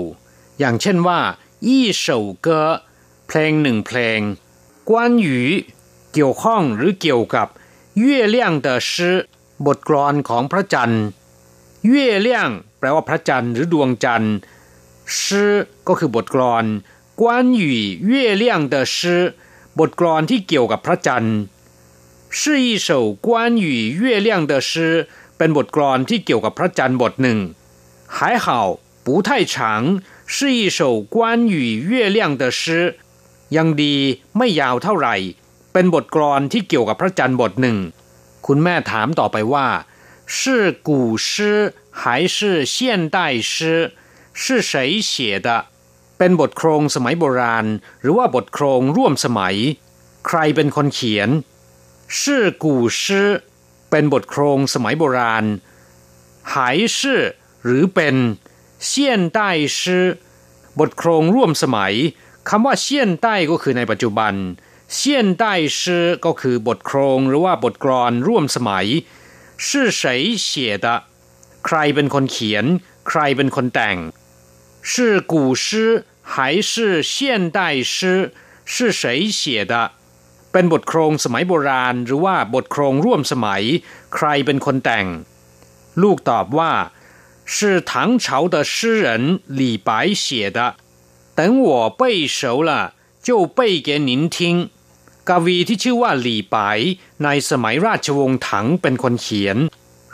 อย่างเช่นว่าอีเฉาเก๋เพลงหนึ่งเพลง关于เกี่ยวข้องหรือเกี่ยวกับ月亮的诗บทกลอนของพระจันทร์月亮แปลว่าพระจันทร์หรือดวงจันทร์ชื่อก็คือบทกลอน关于月亮的诗บทกลอนที่เกี่ยวกับพระจันทร์是一首关于月亮的诗เป็นบทกลอนที่เกี่ยวกับพระจันทร์บทหนึ่ง还好不太长是一首关于月亮的诗ยังดีไม่ยาวเท่าไหร่เป็นบทกลอนที่เกี่ยวกับพระจันทร์บทหนึ่งคุณแม่ถามต่อไปว่า是古诗还是现代诗是谁写的เป็นบทโครงสมัยโบราณหรือว่าบทโครงร่วมสมัย ใครเป็นคนเขียนชื่อกู่ชื่อเป็นบทโครงสมัยโบราณหายชื่อหรือเป็นเซียนใต้ชื่อบทโครงร่วมสมัยคำว่าเซียนใต้ก็คือในปัจจุบันเซียนใต้ชื่อก็คือบทโครงหรือว่าบทกลอนร่วมสมัยชื่อใครเขียนใครเป็นคนเขียนใครเป็นคนแต่งชื่อกู่ชื่อหายชื่อเซียนใต้ชื่อชื่อใครเขียนเป็นบทโครงสมัยโบราณหรือว่าบทโครงร่วมสมัยใครเป็นคนแต่งลูกตอบว่าชื่อถังเฉา的诗人李白写的等我背熟了就背给您听กวีที่ชื่อว่าหลี่ไปในสมัยราชวงศ์ถังเป็นคนเขียน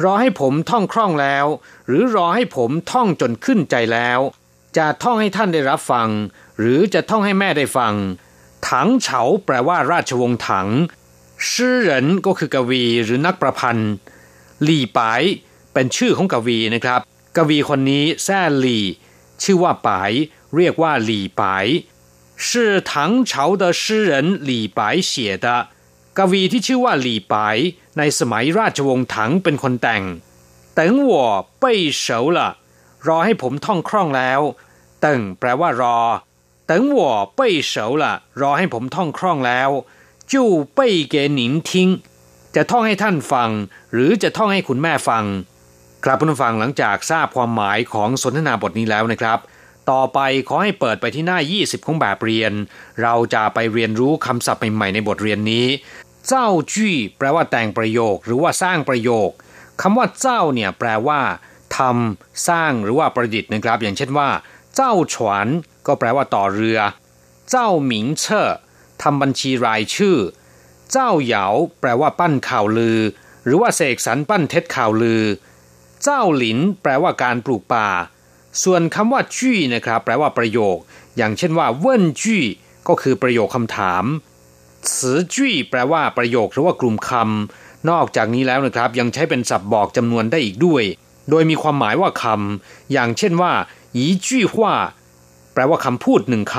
รอให้ผมท่องคล่องแล้วหรือรอให้ผมท่องจนขึ้นใจแล้วจะท่องให้ท่านได้รับฟังหรือจะท่องให้แม่ได้ฟังถังเฉาแปลว่าราชวงศ์ถังชื่อเหรินก็คือกวีหรือนักประพันธ์หลี่ไปเป็นชื่อของกวีนะครับกวีคนนี้แซ่หลี่ชื่อว่าไปเรียกว่าหลี่ไป是唐朝的诗人李白写的กวีที่ชื่อว่าหลี่ไปในสมัยราชวงศ์ถังเป็นคนแต่ง等我背熟了รอให้ผมท่องคล่องแล้ว等แปลว่ารอ等我背熟了รอให้ผมท่องคล่องแล้ว就背给您听จะท่องให้ท่านฟังหรือจะท่องให้คุณแม่ฟังครับผู้ฟังหลังจากทราบความหมายของสนทนาบทนี้แล้วนะครับต่อไปขอให้เปิดไปที่หน้า20ของแบบเรียนเราจะไปเรียนรู้คำศัพท์ใหม่ๆในบทเรียนนี้เจ้าจี้แปลว่าแต่งประโยคหรือว่าสร้างประโยคคำว่าเจ้าเนี่ยแปลว่าทำสร้างหรือว่าประดิษฐ์นะครับอย่างเช่นว่าเจ้าฉวนก็แปลว่าต่อเรือเจ้าหมิงเช่อทำบัญชีรายชื่อเจ้าเหยาแปลว่าปั้นข่าวลือหรือว่าเสกสรรปั้นเท็จข่าวลือเจ้าหลินแปลว่าการปลูกป่าส่วนคำว่าจี้นะครับแปลว่าประโยคอย่างเช่นว่าเว่นจี้ก็คือประโยคคำถามสือจี้แปลว่าประโยคหรือว่ากลุ่มคำนอกจากนี้แล้วนะครับยังใช้เป็นศัพท์บอกจำนวนได้อีกด้วยโดยมีความหมายว่าคำอย่างเช่นว่าอีจี้ฮว่าแปลว่าคำพูดหนึ่งค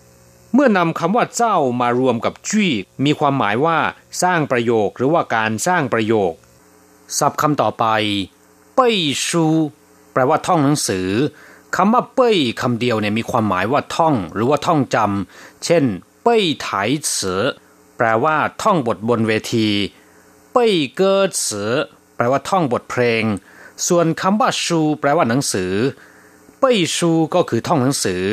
ำเมื่อนำคำว่าเจ้ามารวมกับจี้มีความหมายว่าสร้างประโยคหรือว่าการสร้างประโยคศัพท์คำต่อไปเป้ยชูแปลว่าท่องหนังสือคำว่าเป้ยคำเดียวเนี่ยมีความหมายว่าท่องหรือว่าท่องจำเช่นเป้ยไถเสือแปลว่าท่องบทบนเวทีเป้ยเกิดเสือแปลว่าท่องบทเพลงส่วนคำว่าชูแปลว่าหนังสือเป้ยชูก็คือท่องหนังสือ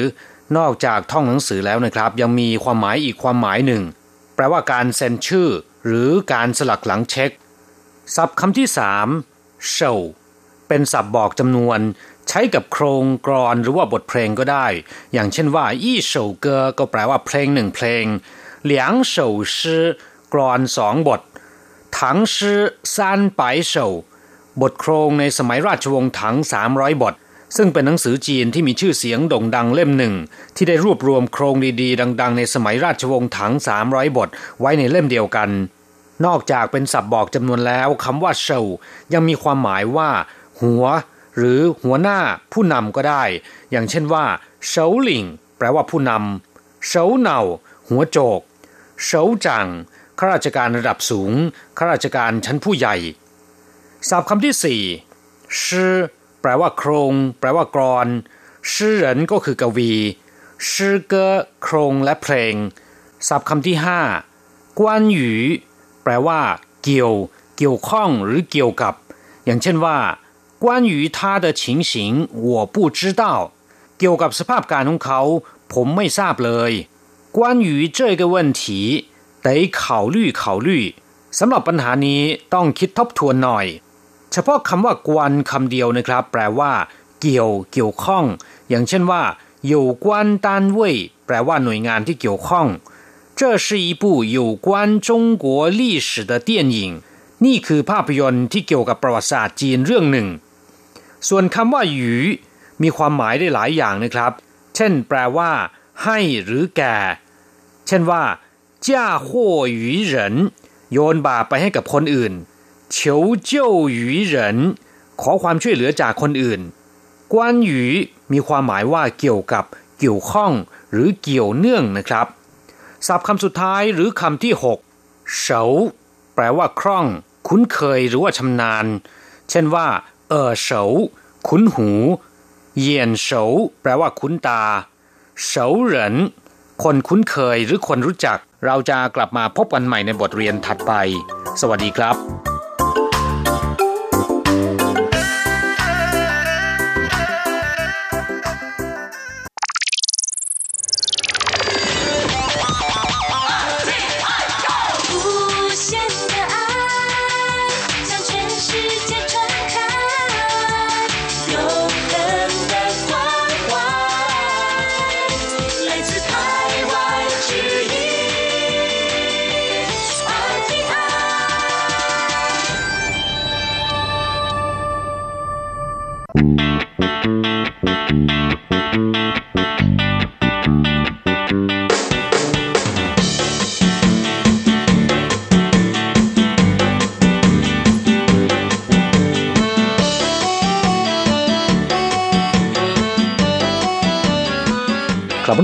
นอกจากท่องหนังสือแล้วนะครับยังมีความหมายอีกความหมายหนึ่งแปลว่าการเซ็นชื่อหรือการสลักหลังเช็คศัพท์คำที่3เฉาเป็นศัพท์บอกจำนวนใช้กับโครงกลอนหรือว่าบทเพลงก็ได้อย่างเช่นว่าอีเฉาเกอก็แปลว่าเพลงหนึ่งเพลงเหลียงเฉาชื่อกลอน2บทถังชื่อซานไปเฉาบทโครงในสมัยราชวงศ์ถัง300บทซึ่งเป็นหนังสือจีนที่มีชื่อเสียงโด่งดังเล่มหนึ่งที่ได้รวบรวมโครงดีๆดังๆในสมัยราชวงศ์ถัง300บทไว้ในเล่มเดียวกันนอกจากเป็นศัพท์บอกจำนวนแล้วคำว่าเฉายังมีความหมายว่าหัวหรือหัวหน้าผู้นำก็ได้อย่างเช่นว่าเฉาหลิงแปลว่าผู้นำเฉาเหน่าหัวโจกเฉาจังข้าราชการระดับสูงข้าราชการชั้นผู้ใหญ่ศัพท์คำที่4ชื่อแปลว่าโครงแปลว่ากลอนชื่อเหรินก็คือกวีชื่อเก้อโครงและเพลงศัพท์คำที่5กวนหยูแปลว่าเกี่ยวข้องหรือเกี่ยวกับอย่างเช่นว่า关于他的情形我不知道เกี่ยวกับสภาพการของเขาผมไม่ทราบเลย关于这个问题得考虑สำหรับปัญหานี้ต้องคิดทบทวนหน่อยเฉพาะคำว่ากวนคำเดียวนะครับแปลว่าเกี่ยวข้องอย่างเช่นว่า有关单位แปลว่าหน่วยงานที่เกี่ยวข้อง这是一部有关中国历史的电影นี่คือภาพยนตร์ที่เกี่ยวกับประวัติศาสตร์จีนเรื่องหนึ่งส่วนคำว่าหยูมีความหมายได้หลายอย่างนะครับเช่นแปลว่าให้หรือแก่เช่นว่าจ้าหัวหยูเหรินโยนบาปไปให้กับคนอื่นเฉียวเจ้าหยูเหรินขอความช่วยเหลือจากคนอื่นกวนหยูมีความหมายว่าเกี่ยวกับเกี่ยวข้องหรือเกี่ยวเนื่องนะครับ ศัพท์คำสุดท้ายหรือคำที่6เฉาแปลว่าคล่องคุ้นเคยหรือว่าชำนาญเช่นว่าเฉาคุ้นหูเยียนเฉาแปลว่าคุ้นตาเฉาเหรินคนคุ้นเคยหรือคนรู้จักเราจะกลับมาพบกันใหม่ในบทเรียนถัดไปสวัสดีครับค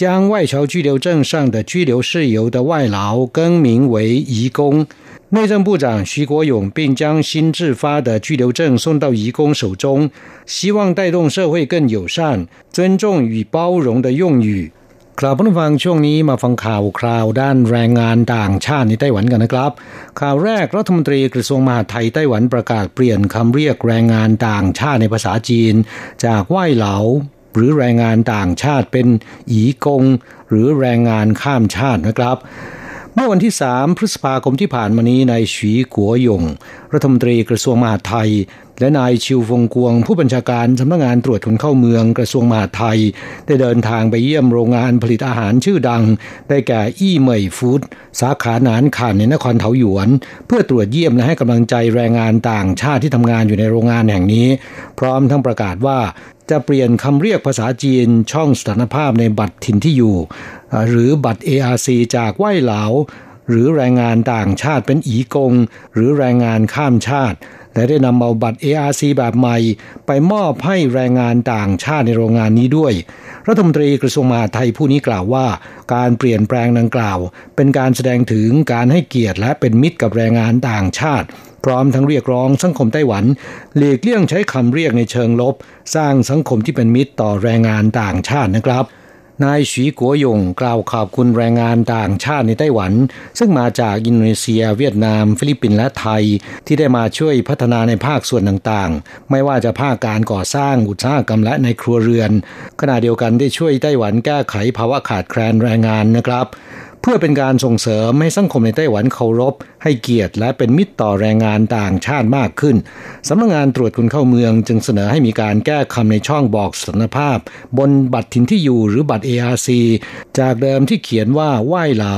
将外侨居留证上的居留事由的外劳更名为移工。内政部长徐国勇并将新制发的居留证送到移工手中，希望带动社会更友善、尊重与包容的用语。ครับผู้ฟังช่วงนี้มาฟังข่าวคราวด้านแรงงานต่างชาติในไต้หวันกันนะครับข่าวแรกรัฐมนตรีกระทรวงมหาดไทยไต้หวันประกาศเปลี่ยนคำเรียกแรงงานต่างชาติในภาษาจีนจากว่ายเหลาหรือแรงงานต่างชาติเป็นอีกงหรือแรงงานข้ามชาตินะครับเมื่อวันที่3พฤษภาคมที่ผ่านมานี้นายฉีกัวหยงรัฐมนตรีกระทรวงมหาดไทยและนายชิวฟงกวงผู้บัญชาการสำนักงานตรวจคนเข้าเมืองกระทรวงมหาดไทยได้เดินทางไปเยี่ยมโรงงานผลิตอาหารชื่อดังได้แก่อี้เหมยฟู้ดสาขาหนานข่านในนครเทาหยวนเพื่อตรวจเยี่ยมและให้กำลังใจแรงงานต่างชาติที่ทำงานอยู่ในโรงงานแห่งนี้พร้อมทั้งประกาศว่าจะเปลี่ยนคำเรียกภาษาจีนช่องสถานภาพในบัตรถิ่นที่อยู่หรือบัตร ARC จากว่ายเหลาหรือแรงงานต่างชาติเป็นอีกงหรือแรงงานข้ามชาติและได้นำเอาบัตร ARC แบบใหม่ไปมอบให้แรงงานต่างชาติในโรงงานนี้ด้วยรัฐมนตรีกระทรวงมหาดไทยผู้นี้กล่าวว่าการเปลี่ยนแปลงดังกล่าวเป็นการแสดงถึงการให้เกียรติและเป็นมิตรกับแรงงานต่างชาติพร้อมทั้งเรียกร้องสังคมไต้หวันหลีกเลี่ยงใช้คำเรียกในเชิงลบสร้างสังคมที่เป็นมิตรต่อแรงงานต่างชาตินะครับนายฉีกัวหยงกล่าวขอบคุณแรงงานต่างชาติในไต้หวันซึ่งมาจากอินโดนีเซียเวียดนามฟิลิปปินส์และไทยที่ได้มาช่วยพัฒนาในภาคส่วนต่างๆไม่ว่าจะภาคการก่อสร้างอุตสาหกรรมและในครัวเรือนขณะเดียวกันได้ช่วยไต้หวันแก้ไขภาวะขาดแคลนแรงงานนะครับเพื่อเป็นการส่งเสริมให้สังคมในไต้หวันเคารพให้เกียรติและเป็นมิตรต่อแรงงานต่างชาติมากขึ้นสำนักงานตรวจคนเข้าเมืองจึงเสนอให้มีการแก้คำในช่องบอกสถานภาพบนบัตรถิ่นที่อยู่หรือบัตร ARC จากเดิมที่เขียนว่าว่ายเหลา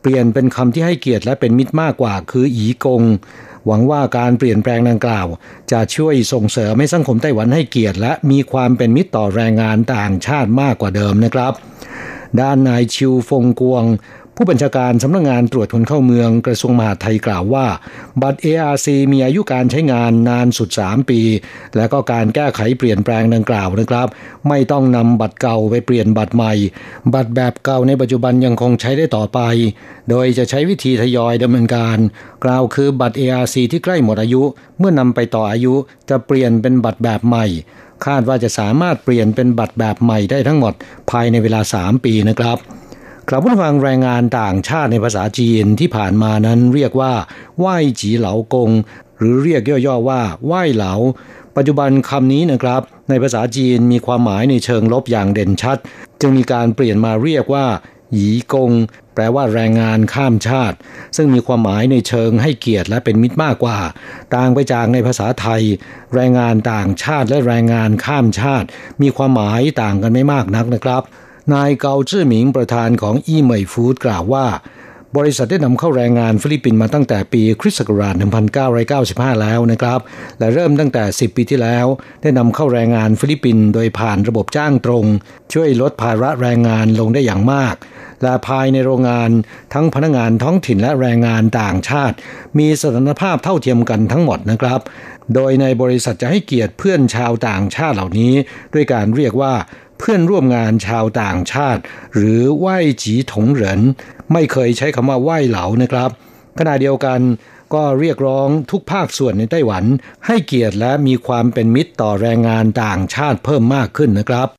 เปลี่ยนเป็นคำที่ให้เกียรติและเป็นมิตรมากกว่าคืออีกงหวังว่าการเปลี่ยนแปลงดังกล่าวจะช่วยส่งเสริมให้สังคมไต้หวันให้เกียรติและมีความเป็นมิตรต่อแรงงานต่างชาติมากกว่าเดิมนะครับด้านนายชิวฟงกวงผู้บัญชาการสำนักงานตรวจคนเข้าเมืองกระทรวงมหาดไทยกล่าวว่าบัตร ARC มีอายุการใช้งานนานสุด3ปีและก็การแก้ไขเปลี่ยนแปลงดังกล่าวนะครับไม่ต้องนำบัตรเก่าไปเปลี่ยนบัตรใหม่บัตรแบบเก่าในปัจจุบันยังคงใช้ได้ต่อไปโดยจะใช้วิธีทยอยดำเนินการกล่าวคือบัตร ARC ที่ใกล้หมดอายุเมื่อนำไปต่ออายุจะเปลี่ยนเป็นบัตรแบบใหม่คาดว่าจะสามารถเปลี่ยนเป็นบัตรแบบใหม่ได้ทั้งหมดภายในเวลา3ปีนะครับกลับมาฟังแรงงานต่างชาติในภาษาจีนที่ผ่านมานั้นเรียกว่าว่ายจีเหลากงหรือเรียกย่อๆว่าว่ายเหลาปัจจุบันคำนี้นะครับในภาษาจีนมีความหมายในเชิงลบอย่างเด่นชัดจึงมีการเปลี่ยนมาเรียกว่าหยีกงแปลว่าแรงงานข้ามชาติซึ่งมีความหมายในเชิงให้เกียรติและเป็นมิตรมากกว่าต่างไปจากในภาษาไทยแรงงานต่างชาติและแรงงานข้ามชาติมีความหมายต่างกันไม่มากนักนะครับนายเกาจื้อหมิงประธานของอี้เหมยฟู้ดกล่าวว่า บริษัทได้นำเข้าแรงงานฟิลิปปินส์มาตั้งแต่ปีคริสต์ศักราช 1995 แล้วนะครับและเริ่มตั้งแต่10 ปีที่แล้วได้นำเข้าแรงงานฟิลิปปินส์โดยผ่านระบบจ้างตรงช่วยลดภาระแรงงานลงได้อย่างมากและภายในโรงงานทั้งพนักงานท้องถิ่นและแรงงานต่างชาติมีสถานภาพเท่าเทียมกันทั้งหมดนะครับโดยในบริษัทจะให้เกียรติเพื่อนชาวต่างชาติเหล่านี้ด้วยการเรียกว่าเพื่อนร่วมงานชาวต่างชาติหรือไหว้จีถงเหรินไม่เคยใช้คำว่าไหว้เหลานะครับขณะเดียวกันก็เรียกร้องทุกภาคส่วนในไต้หวันให้เกียรติและมีความเป็นมิตรต่อแรงงานต่างชาติเพิ่มมากขึ้นนะครับ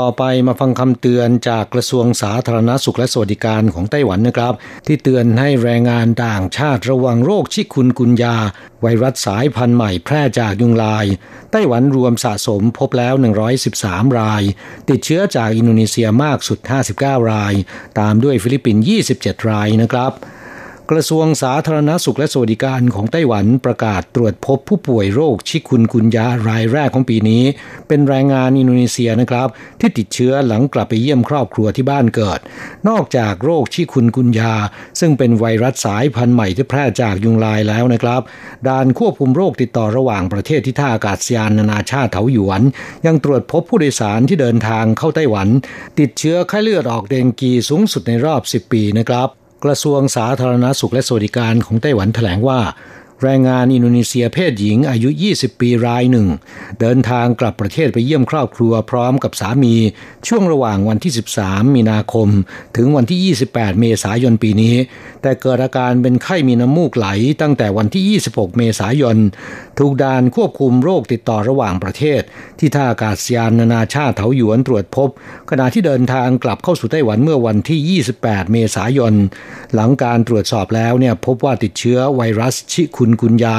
ต่อไปมาฟังคำเตือนจากกระทรวงสาธารณสุขและสวัสดิการของไต้หวันนะครับที่เตือนให้แรงงานต่างชาติระวังโรคชิคุนกุนยาไวรัสสายพันธุ์ใหม่แพร่จากยุงลายไต้หวันรวมสะสมพบแล้ว113รายติดเชื้อจากอินโดนีเซียมากสุด59รายตามด้วยฟิลิปปินส์27รายนะครับกระทรวงสาธารณสุขและสวัสดิการของไต้หวันประกาศตรวจพบผู้ป่วยโรคชิคุนกุนยารายแรกของปีนี้เป็นแรงงานอินโดนีเซียนะครับที่ติดเชื้อหลังกลับไปเยี่ยมครอบครัวที่บ้านเกิดนอกจากโรคชิคุนกุนยาซึ่งเป็นไวรัสสายพันธุ์ใหม่ที่แพร่จากยุงลายแล้วนะครับด่านควบคุมโรคติดต่อระหว่างประเทศที่ท่าอากาศยานนานาชาติเถาหยวนยังตรวจพบผู้โดยสารที่เดินทางเข้าไต้หวันติดเชื้อไข้เลือดออกเดงกีสูงสุดในรอบ10ปีนะครับกระทรวงสาธารณสุขและสวัสดิการของไต้หวันแถลงว่าแรงงานอินโดนีเซียเพศหญิงอายุ20ปีรายหนึ่งเดินทางกลับประเทศไปเยี่ยมครอบครัวพร้อมกับสามีช่วงระหว่างวันที่13มีนาคมถึงวันที่28เมษายนปีนี้แต่เกิดอาการเป็นไข้มีน้ำมูกไหลตั้งแต่วันที่26เมษายนถูกด่านควบคุมโรคติดต่อระหว่างประเทศที่ท่าอากาศยานนานาชาติเถาหยวนตรวจพบขณะที่เดินทางกลับเข้าสู่ไต้หวันเมื่อวันที่28เมษายนหลังการตรวจสอบแล้วเนี่ยพบว่าติดเชื้อไวรัสชิคุนกุนยา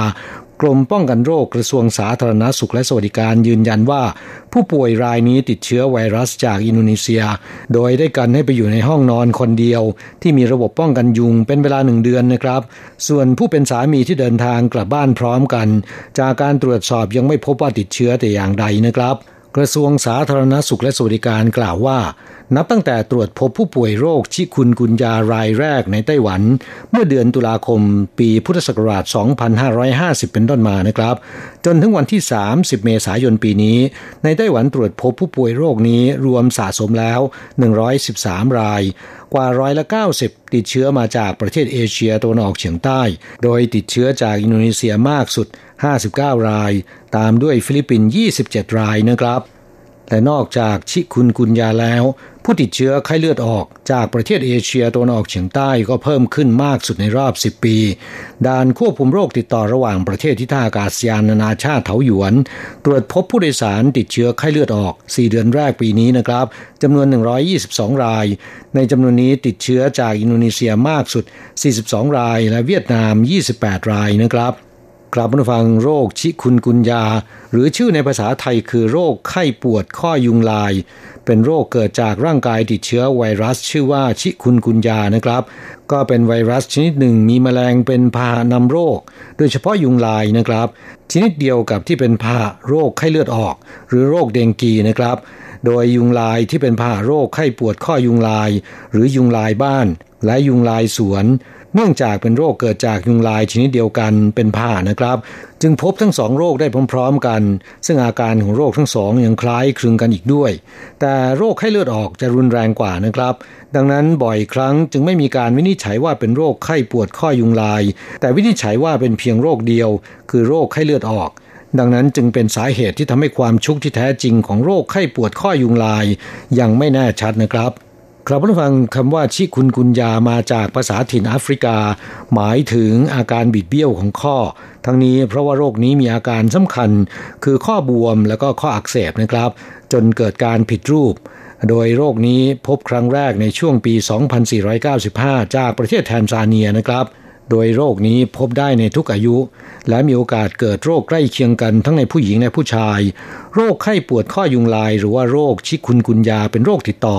กรมป้องกันโรคกระทรวงสาธารณสุขและสวัสดิการยืนยันว่าผู้ป่วยรายนี้ติดเชื้อไวรัสจากอินโดนีเซียโดยได้กันให้ไปอยู่ในห้องนอนคนเดียวที่มีระบบป้องกันยุงเป็นเวลา1เดือนนะครับส่วนผู้เป็นสามีที่เดินทางกลับบ้านพร้อมกันจากการตรวจสอบยังไม่พบว่าติดเชื้อแต่อย่างใดนะครับกระทรวงสาธารณสุขและสวัสดิการกล่าวว่านับตั้งแต่ตรวจพบผู้ป่วยโรคชิคุนกุนยารายแรกในไต้หวันเมื่อเดือนตุลาคมปีพุทธศักราช 2550 เป็นต้นมานะครับจนถึงวันที่ 30 เมษายนปีนี้ในไต้หวันตรวจพบผู้ป่วยโรคนี้รวมสะสมแล้ว113รายกว่า90% ติดเชื้อมาจากประเทศเอเชียตะวันออกเฉียงใต้โดยติดเชื้อจากอินโดนีเซียมากสุด59รายตามด้วยฟิลิปปินส์27รายนะครับและนอกจากชิคุนกุนยาแล้วผู้ติดเชื้อไข้เลือดออกจากประเทศเอเชียตะวันออกเฉียงใต้ก็เพิ่มขึ้นมากสุดในรอบ10ปีด่านควบคุมโรคติดต่อระหว่างประเทศที่ท่าอากาศยานนานาชาติเถาหยวนตรวจพบผู้โดยสารติดเชื้อไข้เลือดออก4เดือนแรกปีนี้นะครับจำนวน122รายในจำนวนนี้ติดเชื้อจากอินโดนีเซียมากสุด42รายและเวียดนาม28รายนะครับกลับมาฟังโรคชิคุนกุนยาหรือชื่อในภาษาไทยคือโรคไข้ปวดข้อยุงลายเป็นโรคเกิดจากร่างกายติดเชื้อไวรัสชื่อว่าชิคุนกุนยานะครับก็เป็นไวรัสชนิดหนึ่งมีแมลงเป็นพาหะนำโรคโดยเฉพาะยุงลายนะครับชนิดเดียวกับที่เป็นพาหะโรคไข้เลือดออกหรือโรคเดงกีนะครับโดยยุงลายที่เป็นพาหะโรคไข้ปวดข้อยุงลายหรือยุงลายบ้านและยุงลายสวนเนื่องจากเป็นโรคเกิดจากยุงลายชนิดเดียวกันเป็นพาหะนะครับจึงพบทั้งสองโรคได้พร้อมๆกันซึ่งอาการของโรคทั้งสองยังคล้ายคลึงกันอีกด้วยแต่โรคไข้เลือดออกจะรุนแรงกว่านะครับดังนั้นบ่อยครั้งจึงไม่มีการวินิจฉัยว่าเป็นโรคไข้ปวดข้อยุงลายแต่วินิจฉัยว่าเป็นเพียงโรคเดียวคือโรคไข้เลือดออกดังนั้นจึงเป็นสาเหตุที่ทำให้ความทุกข์ที่แท้จริงของโรคไข้ปวดข้อยุงลายยังไม่แน่ชัดนะครับ ครับผู้ฟังคำว่าชิคุนกุนยามาจากภาษาถิ่นแอฟริกาหมายถึงอาการบิดเบี้ยวของข้อทั้งนี้เพราะว่าโรคนี้มีอาการสำคัญคือข้อบวมแล้วก็ข้ออักเสบนะครับจนเกิดการผิดรูปโดยโรคนี้พบครั้งแรกในช่วงปี 2495 จากประเทศแทนซาเนียนะครับโดยโรคนี้พบได้ในทุกอายุและมีโอกาสเกิดโรคใกล้เคียงกันทั้งในผู้หญิงและผู้ชายโรคไข้ปวดข้อยุงลายหรือว่าโรคชิคุนกุนยาเป็นโรคติดต่อ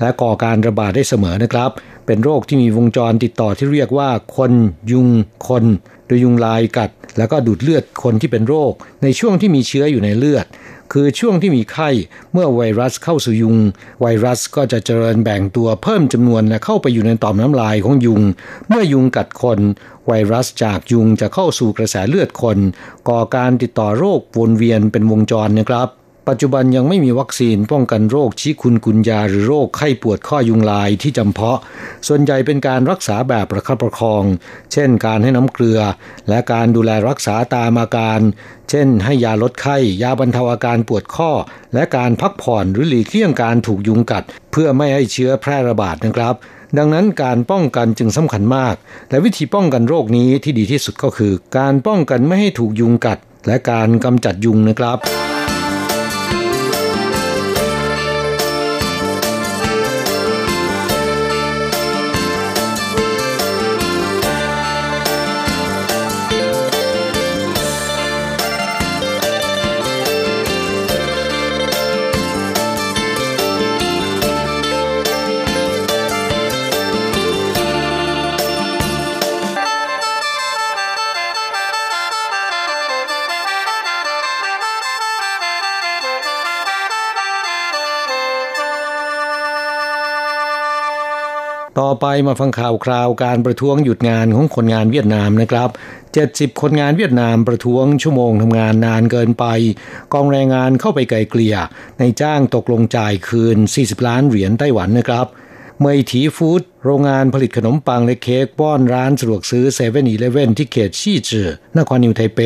และก่อการระบาดได้เสมอนะครับเป็นโรคที่มีวงจรติดต่อที่เรียกว่าคนยุงคนโดยยุงลายกัดแล้วก็ดูดเลือดคนที่เป็นโรคในช่วงที่มีเชื้ออยู่ในเลือดคือช่วงที่มีไข้เมื่อไวรัสเข้าสู่ยุงไวรัสก็จะเจริญแบ่งตัวเพิ่มจำนวนและเข้าไปอยู่ในต่อมน้ำลายของยุงเมื่อยุงกัดคนไวรัสจากยุงจะเข้าสู่กระแสเลือดคนก่อการติดต่อโรควนเวียนเป็นวงจรนะครับปัจจุบันยังไม่มีวัคซีนป้องกันโรคชิคุนกุนยาหรือโรคไข้ปวดข้อยุงลายที่จำเพาะส่วนใหญ่เป็นการรักษาแบบประคับประคองเช่นการให้น้ำเกลือและการดูแลรักษาตามอาการเช่นให้ยาลดไข้ยาบรรเทาอาการปวดข้อและการพักผ่อนหรือหลีกเลี่ยงการถูกยุงกัดเพื่อไม่ให้เชื้อแพร่ระบาดนะครับดังนั้นการป้องกันจึงสำคัญมากและวิธีป้องกันโรคนี้ที่ดีที่สุดก็คือการป้องกันไม่ให้ถูกยุงกัดและการกำจัดยุงนะครับต่อไปมาฟังข่าวคราวการประท้วงหยุดงานของคนงานเวียดนามนะครับ70คนงานเวียดนามประท้วงชั่วโมงทำงานนานเกินไปกองแรงงานเข้าไปไกลเกลี่ยนายจ้างตกลงจ่ายคืน40 ล้านเหรียญไต้หวันนะครับเมยถีฟู้ดโรงงานผลิตขนมปังและเค้กป้อนร้านสะดวกซื้อ 7-Eleven ที่เขตชี่จือนครนิวยอร์กไทเป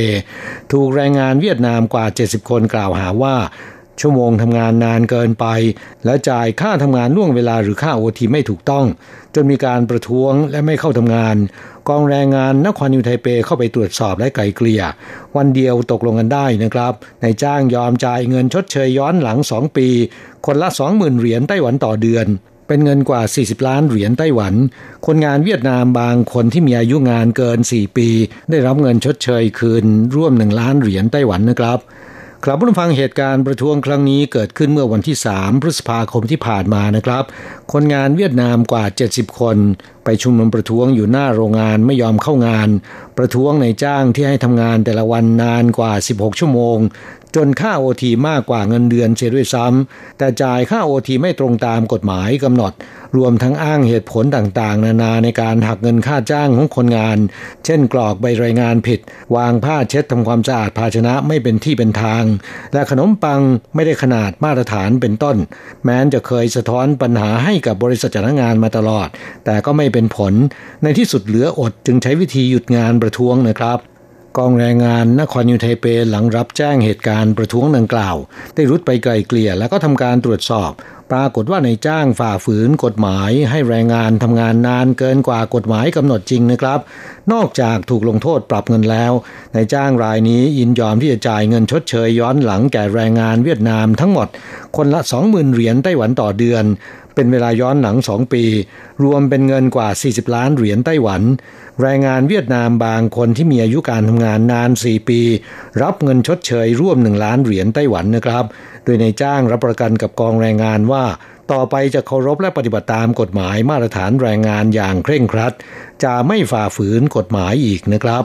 ถูกแรงงานเวียดนามกว่า70คนกล่าวหาว่าชั่วโมงทำงานนานเกินไปและจ่ายค่าทำงานล่วงเวลาหรือค่า OT ไม่ถูกต้องจนมีการประท้วงและไม่เข้าทำงานกองแรงงานนครนิวยอร์กไทเปเข้าไปตรวจสอบและไกล่เกลี่ยวันเดียวตกลงกันได้นะครับนายจ้างยอมจ่ายเงินชดเชยย้อนหลัง2ปีคนละ 20,000 เหรียญไต้หวันต่อเดือนเป็นเงินกว่า40ล้านเหรียญไต้หวันคนงานเวียดนามบางคนที่มีอายุงานเกิน4ปีได้รับเงินชดเชยคืนร่วม1ล้านเหรียญไต้หวันนะครับครับผู้ฟังเหตุการณ์ประท้วงครั้งนี้เกิดขึ้นเมื่อวันที่3พฤษภาคมที่ผ่านมานะครับคนงานเวียดนามกว่า70คนไปชุมนุมประท้วงอยู่หน้าโรงงานไม่ยอมเข้างานประท้วงนายจ้างที่ให้ทำงานแต่ละวันนานกว่า16ชั่วโมงจนค่า OT มากกว่าเงินเดือนเสียด้วยซ้ำแต่จ่ายค่า OT ไม่ตรงตามกฎหมายกำหนดรวมทั้งอ้างเหตุผลต่างๆนานาในการหักเงินค่าจ้างของคนงานเช่นกรอกใบรายงานผิดวางผ้าเช็ดทำความสะอาดภาชนะไม่เป็นที่เป็นทางและขนมปังไม่ได้ขนาดมาตรฐานเป็นต้นแม้จะเคยสะท้อนปัญหาให้กับบริษัทจ้างงานมาตลอดแต่ก็ไม่เป็นผลในที่สุดเหลืออดจึงใช้วิธีหยุดงานประท้วงนะครับกองแรงงานนครนิวยอร์กไทเปหลังรับแจ้งเหตุการณ์ประท้วงดังกล่าวได้รุดไปไกลเกลี่ยแล้วก็ทำการตรวจสอบปรากฏว่านายจ้างฝ่าฝืนกฎหมายให้แรงงานทำงานนานเกินกว่ากฎหมายกำหนดจริงนะครับนอกจากถูกลงโทษปรับเงินแล้วนายจ้างรายนี้ยินยอมที่จะจ่ายเงินชดเชยย้อนหลังแก่แรงงานเวียดนามทั้งหมดคนละ 20,000 เหรียญไต้หวันต่อเดือนเป็นเวลาย้อนหลัง2ปีรวมเป็นเงินกว่า40ล้านเหรียญไต้หวันแรงงานเวียดนามบางคนที่มีอายุการทำงานนาน4ปีรับเงินชดเชยร่วม1ล้านเหรียญไต้หวันนะครับโดยนายจ้างรับประกันกับกองแรงงานว่าต่อไปจะเคารพและปฏิบัติตามกฎหมายมาตรฐานแรงงานอย่างเคร่งครัดจะไม่ฝ่าฝืนกฎหมายอีกนะครับ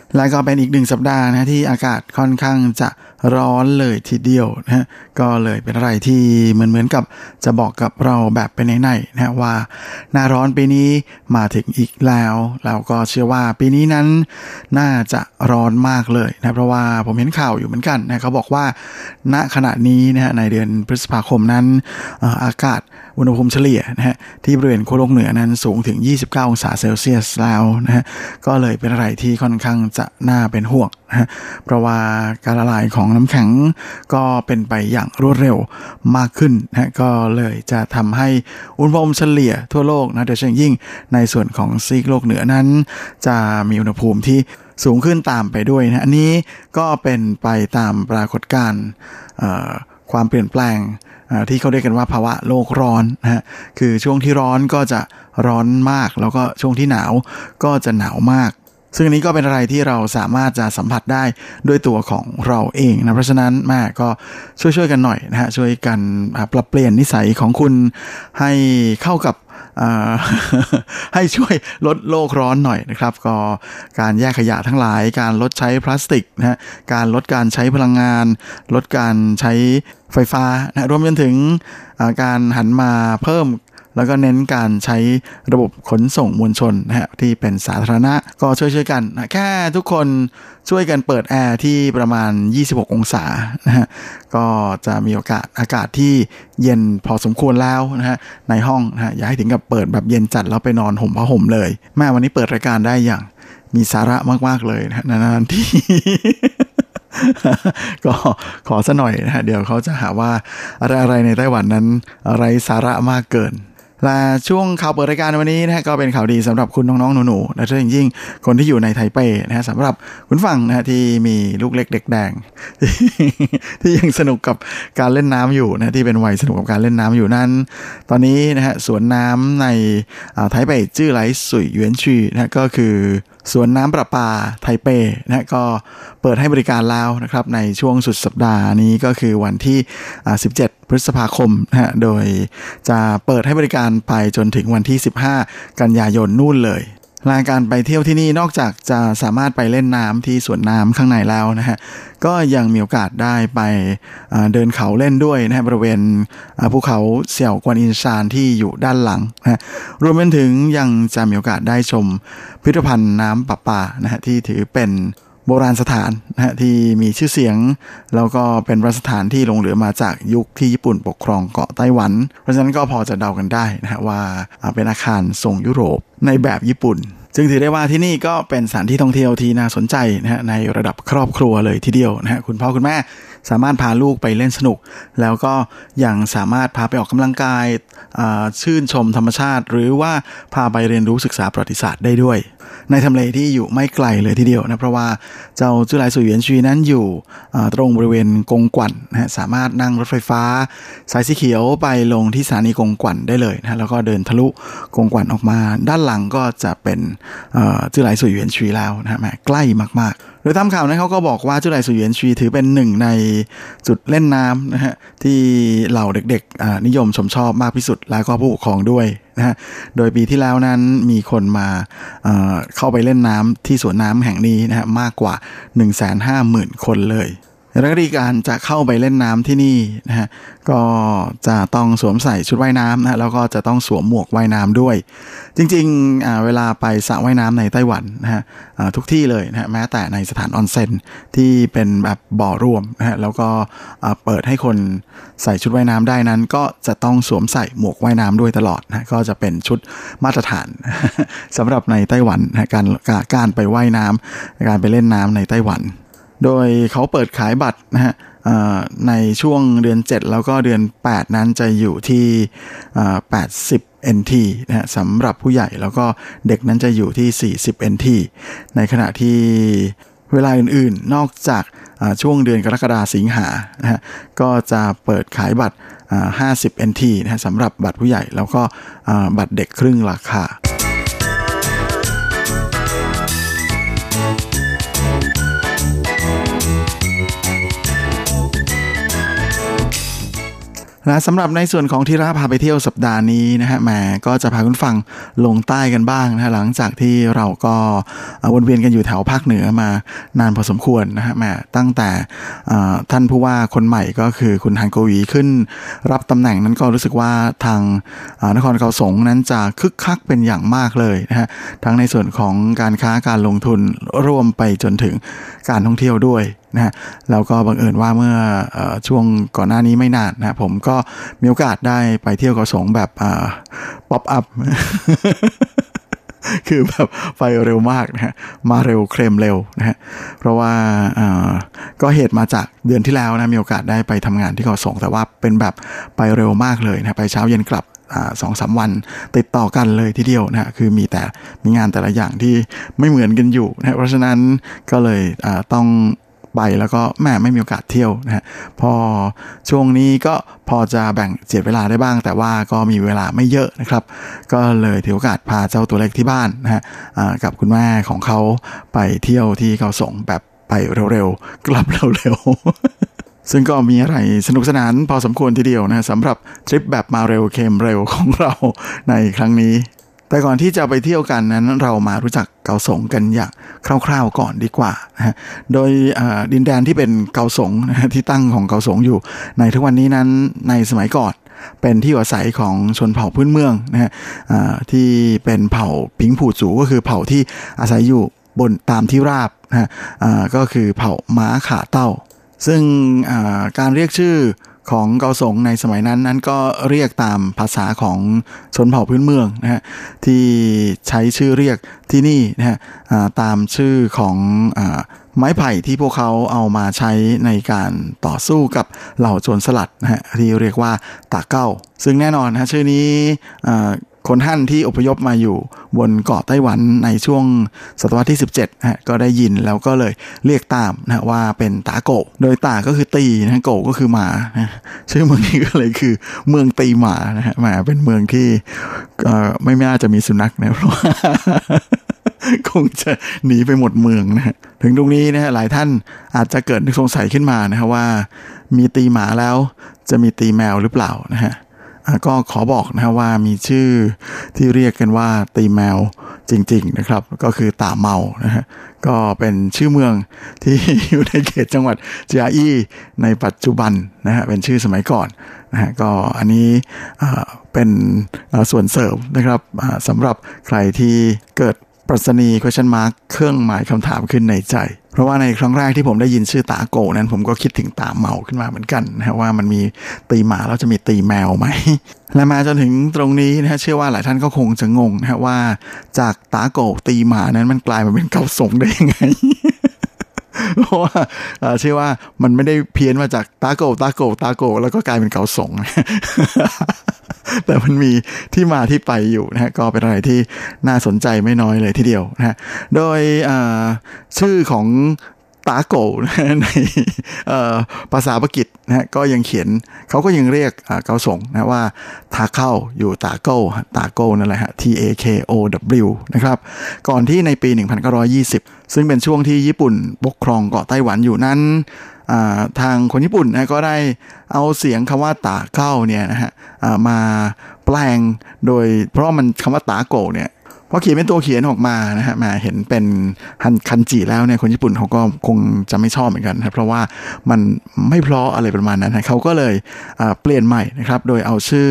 และก็เป็นอีกหนึ่งสัปดาห์นะที่อากาศค่อนข้างจะร้อนเลยทีเดียวนะก็เลยเป็นอะไรที่เหมือนกับจะบอกกับเราแบบเป็นในๆนะว่าหน้าร้อนปีนี้มาถึงอีกแล้วเราก็เชื่อว่าปีนี้นั้นน่าจะร้อนมากเลยนะเพราะว่าผมเห็นข่าวอยู่เหมือนกันนะเขาบอกว่าณขณะนี้นะในเดือนพฤษภาคมนั้นอากาศอุณหภูมิเฉลี่ยนะฮะที่บริเวณขั้วโลกเหนือนั้นสูงถึง29องศาเซลเซียสแล้วนะฮะก็เลยเป็นอะไรที่ค่อนข้างจะน่าเป็นห่วงนะฮะเพราะว่าการละลายของน้ำแข็งก็เป็นไปอย่างรวดเร็วมากขึ้นนะก็เลยจะทำให้อุณหภูมิเฉลี่ยทั่วโลกนะโดยเฉพาะยิ่งในส่วนของซีกโลกเหนือนั้นจะมีอุณหภูมิที่สูงขึ้นตามไปด้วยนะอันนี้ก็เป็นไปตามปรากฏการณ์ความเปลี่ยนแปลงที่เขาเรียกกันว่าภาวะโลกร้อนนะฮะคือช่วงที่ร้อนก็จะร้อนมากแล้วก็ช่วงที่หนาวก็จะหนาวมากซึ่งอันนี้ก็เป็นอะไรที่เราสามารถจะสัมผัสได้ด้วยตัวของเราเองนะเพราะฉะนั้นแม่ก็ช่วยกันหน่อยนะฮะช่วยกันปรับเปลี่ยนนิสัยของคุณให้เข้ากับให้ช่วยลดโลกร้อนหน่อยนะครับก็การแยกขยะทั้งหลายการลดใช้พลาสติกนะฮะการลดการใช้พลังงานลดการใช้ไฟฟ้านะรวมจนถึงการหันมาเพิ่มแล้วก็เน้นการใช้ระบบขนส่งมวลชนนะฮะที่เป็นสาธารณะก็ช่วยกันนะแค่ทุกคนช่วยกันเปิดแอร์ที่ประมาณ26องศานะฮะก็จะมีโอกาสอากาศที่เย็นพอสมควรแล้วนะฮะในห้องนะฮะอย่าให้ถึงกับเปิดแบบเย็นจัดแล้วไปนอนห่มผ้าห่มเลยแม่วันนี้เปิดรายการได้อย่างมีสาระมากๆเลยนะนานๆที่ ก็ขอซะหน่อยนะฮะเดี๋ยวเขาจะหาว่าอะไรในไต้หวันนั้นอะไรสาระมากเกินและช่วงข่าวเปิดรายการวันนี้นะฮะก็เป็นข่าวดีสำหรับคุณน้องๆหนูๆและโดยเฉพาะอย่างยิ่งคนที่อยู่ในไทเปนะฮะสำหรับคุณฟังนะฮะที่มีลูกเล็กเด็กแดง ที่ยังสนุกกับการเล่นน้ำอยู่นะที่เป็นวัยสนุกกับการเล่นน้ำอยู่นั้นตอนนี้นะฮะสวนน้ำในไทเปจื้อไหลสุยเวียนชีนะก็คือสวนน้ำประปาไทเปนะก็เปิดให้บริการแล้วนะครับในช่วงสุดสัปดาห์นี้ก็คือวันที่17พฤษภาคมนะฮะโดยจะเปิดให้บริการไปจนถึงวันที่15กันยายนนู่นเลยและการไปเที่ยวที่นี่นอกจากจะสามารถไปเล่นน้ำที่สวนน้ำข้างในแล้วนะฮะก็ยังมีโอกาสได้ไปเดินเขาเล่นด้วยนะฮะบริเวณภูเขาเสี่ยวกวนอินซานที่อยู่ด้านหลังนะฮะรวมไปถึงยังจะมีโอกาสได้ชมพิพิธภัณฑ์น้ำประปานะฮะที่ถือเป็นโบราณสถานนะฮะที่มีชื่อเสียงแล้วก็เป็นโบราณสถานที่หลงเหลือมาจากยุคที่ญี่ปุ่นปกครองเกาะไต้หวันเพราะฉะนั้นก็พอจะเดากันได้นะฮะว่าเป็นอาคารทรงยุโรปในแบบญี่ปุ่นจึงถือได้ว่าที่นี่ก็เป็นสถานที่ท่องเที่ยวที่น่าสนใจนะฮะในระดับครอบครัวเลยทีเดียวนะฮะคุณพ่อคุณแม่สามารถพาลูกไปเล่นสนุกแล้วก็ยังสามารถพาไปออกกำลังกายชื่นชมธรรมชาติหรือว่าพาไปเรียนรู้ศึกษาประวัติศาสตร์ได้ด้วยในทำเลที่อยู่ไม่ไกลเลยทีเดียวนะเพราะว่าเจ้าจุ้ยไหลสุยเหวียนชีนั้นอยู่ตรงบริเวณกงกวั่นนะฮะสามารถนั่งรถไฟฟ้าสายสีเขียวไปลงที่สถานีกงกวั่นได้เลยนะแล้วก็เดินทะลุกงกวั่นออกมาด้านหลังก็จะเป็นจุ้ยไหลสุยเหวียนชีแล้วนะฮะใกล้มากๆโดยตามข่าวนั้นเขาก็บอกว่าจุ้ยไหลสุยเหวียนชีถือเป็นหนึ่งในจุดเล่นน้ำนะฮะที่เหล่าเด็กๆนิยมชมชอบมากที่สุดแล้วก็ผู้ปกครองด้วยนะฮะโดยปีที่แล้วนั้นมีคนมาเข้าไปเล่นน้ำที่สวนน้ำแห่งนี้นะฮะมากกว่า 150,000 คนเลยนักเรียนการจะเข้าไปเล่นน้ำที่นี่นะฮะก็จะต้องสวมใส่ชุดว่ายน้ำนะแล้วก็จะต้องสวมหมวกว่ายน้ำด้วยจริงๆเวลาไปสระว่ายน้ำในไต้หวันนะฮะทุกที่เลยนะฮะแม้แต่ในสถานออนเซ็นที่เป็นแบบบ่อรวมนะฮะแล้วก็เปิดให้คนใส่ชุดว่ายน้ำได้นั้นก็จะต้องสวมใส่หมวกว่ายน้ำด้วยตลอดนะก็จะเป็นชุดมาตรฐาน สำหรับในไต้หวันนะการไปว่ายน้ำการไปเล่นน้ำในไต้หวันโดยเขาเปิดขายบัตรนะฮะในช่วงเดือน7แล้วก็เดือน8นั้นจะอยู่ที่80 NT นะฮะสำหรับผู้ใหญ่แล้วก็เด็กนั้นจะอยู่ที่40 NT ในขณะที่เวลาอื่นๆนอกจาก ช่วงเดือนกรกฎาคมสิงหานะฮะก็จะเปิดขายบัตร50 NT นะฮะสำหรับบัตรผู้ใหญ่แล้วก็บัตรเด็กครึ่งราคาและสำหรับในส่วนของที่ราพาไปเที่ยวสัปดาห์นี้นะฮะแหมก็จะพาคุณฟังลงใต้กันบ้างนะฮะหลังจากที่เราก็วนเวียนกันอยู่แถวภาคเหนือมานานพอสมควรนะฮะแหมตั้งแต่ท่านผู้ว่าคนใหม่ก็คือคุณฮันโกวีขึ้นรับตำแหน่งนั้นก็รู้สึกว่าทางนครเกาสงนั้นจะคึกคักเป็นอย่างมากเลยนะฮะทั้งในส่วนของการค้าการลงทุนรวมไปจนถึงการท่องเที่ยวด้วยนะฮะแล้วก็บังเอิญว่าเมื่อช่วงก่อนหน้านี้ไม่นานนะผมก็มีโอกาสได้ไปเที่ยวเกาะสงแบบป๊อปอัพ คือแบบไปเร็วมากนะฮะมาเร็วเคลมเร็วนะฮะเพราะว่าก็เหตุมาจากเดือนที่แล้วนะมีโอกาสได้ไปทำงานที่เกาะสงแต่ว่าเป็นแบบไปเร็วมากเลยนะไปเช้าเย็นกลับ2-3 วันติดต่อกันเลยทีเดียวนะคือมีงานแต่ละอย่างที่ไม่เหมือนกันอยู่นะเพราะฉะนั้นก็เลยต้องไปแล้วก็แม่ไม่มีโอกาสเที่ยวนะฮะพอช่วงนี้ก็พอจะแบ่งเจียดเวลาได้บ้างแต่ว่าก็มีเวลาไม่เยอะนะครับก็เลยถือโอกาสพาเจ้าตัวเล็กที่บ้านนะฮะกับคุณแม่ของเขาไปเที่ยวที่เกาสงแบบไปเร็วๆกลับเร็วๆ ซึ่งก็มีอะไรสนุกสนานพอสมควรทีเดียวนะสำหรับทริปแบบมาเร็วเค็มเร็วของเราในครั้งนี้แต่ก่อนที่จะไปเที่ยวกันนั้นเรามารู้จักเกาสงกันอย่างคร่าวๆก่อนดีกว่านะฮะโดยดินแดนที่เป็นเกาสงที่ตั้งของเกาสงอยู่ในทุกวันนี้นั้นในสมัยก่อนเป็นที่อาศัยของชนเผ่าพื้นเมืองนะฮะที่เป็นเผ่าผิงผู่จูก็คือเผ่าที่อาศัยอยู่บนตามที่ราบนะฮะก็คือเผ่าม้าขาเต้าซึ่งการเรียกชื่อของเกาสงในสมัยนั้นก็เรียกตามภาษาของชนเผ่าพื้นเมืองนะฮะที่ใช้ชื่อเรียกที่นี่นะฮะตามชื่อของไม้ไผ่ที่พวกเขาเอามาใช้ในการต่อสู้กับเหล่าโจรสลัดนะฮะที่เรียกว่าตาเก้าซึ่งแน่นอนนะชื่อนี้คนฮั่นที่อพยพมาอยู่บนเกาะไต้หวันในช่วงศตวรรษที่17ฮะก็ได้ยินแล้วก็เลยเรียกตามนะว่าเป็นตาโกะโดยตาก็คือตีนะโกะก็คือหมานะชื่อเมืองนี้ก็เลยคือเมืองตีหมานะฮะเป็นเมืองที่ไม่น่าจะมีสุนัขนะเพราะว่าคงจะหนีไปหมดเมืองนะถึงตรงนี้นะฮะหลายท่านอาจจะเกิดสงสัยขึ้นมานะฮะว่ามีตีหมาแล้วจะมีตีแมวหรือเปล่านะฮะก็ขอบอกนะว่ามีชื่อที่เรียกกันว่าตีแมวจริงๆนะครับก็คือตาเมานะฮะก็เป็นชื่อเมืองที่อยู่ในเขตจังหวัดเจียอี้ในปัจจุบันนะฮะเป็นชื่อสมัยก่อนนะฮะก็อันนี้เป็นส่วนเสริมนะครับสำหรับใครที่เกิดปรัชนี question mark เครื่องหมายคำถามขึ้นในใจเพราะว่าในครั้งแรกที่ผมได้ยินชื่อตาโกนั้นผมก็คิดถึงตาเมาขึ้นมาเหมือนกันนะว่ามันมีตีหมาแล้วจะมีตีแมวไหมและมาจนถึงตรงนี้นะเชื่อว่าหลายท่านก็คงจะงงนะว่าจากตาโกตีหมานั้นมันกลายมาเป็นเกาสงได้ยังไง เพราะว่าเชื่อว่ามันไม่ได้เพี้ยนมาจากตาโกแล้วก็กลายเป็นเกาสง แต่มันมีที่มาที่ไปอยู่นะฮะก็เป็นอะไรที่น่าสนใจไม่น้อยเลยทีเดียวนะฮะโดยชื่อของตาโกนะในภาษาปากีสนะฮะก็ยังเขียนเขาก็ยังเรียกเกาสงนะว่าทาเข้าอยู่ตาโกนั่นแหละฮะ TAKOW นะครับก่อนที่ในปี1920ซึ่งเป็นช่วงที่ญี่ปุ่นปกครองเกาะไต้หวันอยู่นั้นทางคนญี่ปุ่นนะก็ได้เอาเสียงคำว่าตาเก้าเนี่ยนะฮะมาแปลงโดยเพราะมันคำว่าตาโกเนี่ยพอเขียนเป็นตัวเขียนออกมานะฮะมาเห็นเป็นคันจิแล้วเนี่ยคนญี่ปุ่นเขาก็คงจะไม่ชอบเหมือนกันนะเพราะว่ามันไม่เพราะอะไรประมาณนั้นนะเขาก็เลยเปลี่ยนใหม่นะครับโดยเอาชื่อ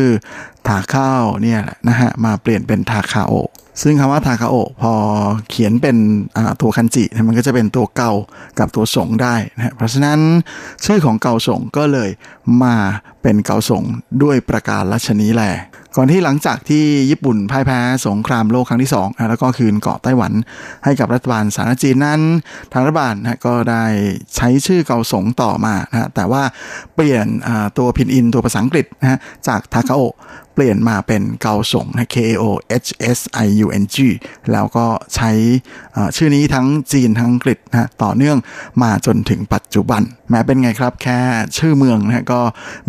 ทาเข้าเนี่ยนะฮะมาเปลี่ยนเป็นทาคาโอซึ่งคำว่าทาคาโอพอเขียนเป็นตัวคันจิมันก็จะเป็นตัวเกากับตัวสงได้นะฮะเพราะฉะนั้นชื่อของเกาสงก็เลยมาเป็นเกาสงด้วยประการฉะนี้แล ก่อนที่หลังจากที่ญี่ปุ่นพ่ายแพ้สงครามโลกครั้งที่2แล้วก็คืนเกาะไต้หวันให้กับรัฐบาลสาธารณรัฐจีนนั้นทางรัฐบาลก็ได้ใช้ชื่อเกาสงต่อมาแต่ว่าเปลี่ยนตัวพินอินตัวภาษาอังกฤษจากทาคาโอเปลี่ยนมาเป็นเกาสง KAOHSIUNG แล้วก็ใช้ชื่อนี้ทั้งจีนทั้งอังกฤษต่อเนื่องมาจนถึงปัจจุบันแม้เป็นไงครับแค่ชื่อเมืองก็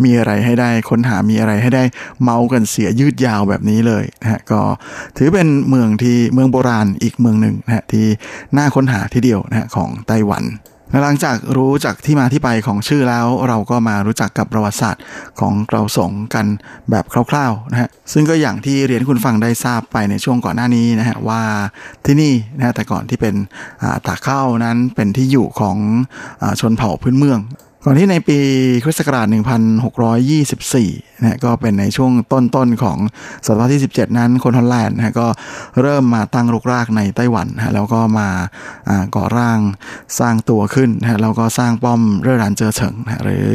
มีอะไรให้ได้ค้นหามีอะไรให้ได้เมากันเสียยืดยาวแบบนี้เลยก็ถือเป็นเมืองที่เมืองโบราณอีกเมืองหนึ่งที่น่าค้นหาทีเดียวของไต้หวันหลังจากรู้จักที่มาที่ไปของชื่อแล้วเราก็มารู้จักกับประวัติศาสตร์ของเกาสงกันแบบคร่าวๆนะฮะซึ่งก็อย่างที่เรียนคุณฟังได้ทราบไปในช่วงก่อนหน้านี้นะฮะว่าที่นี่นะแต่ก่อนที่เป็นตาเข้านั้นเป็นที่อยู่ของชนเผ่าพื้นเมืองก่อนที่ในปีคริสต์ศักราช 1624 นะก็เป็นในช่วงต้นๆของศตวรรษที่ 17 นั้นคนฮอลแลนด์นะก็เริ่มมาตั้งรกรากในไต้หวันนะแล้วก็มาก่อร่างสร้างตัวขึ้นนะแล้วก็สร้างป้อมเร่อรันเจอเฉิงนะหรือ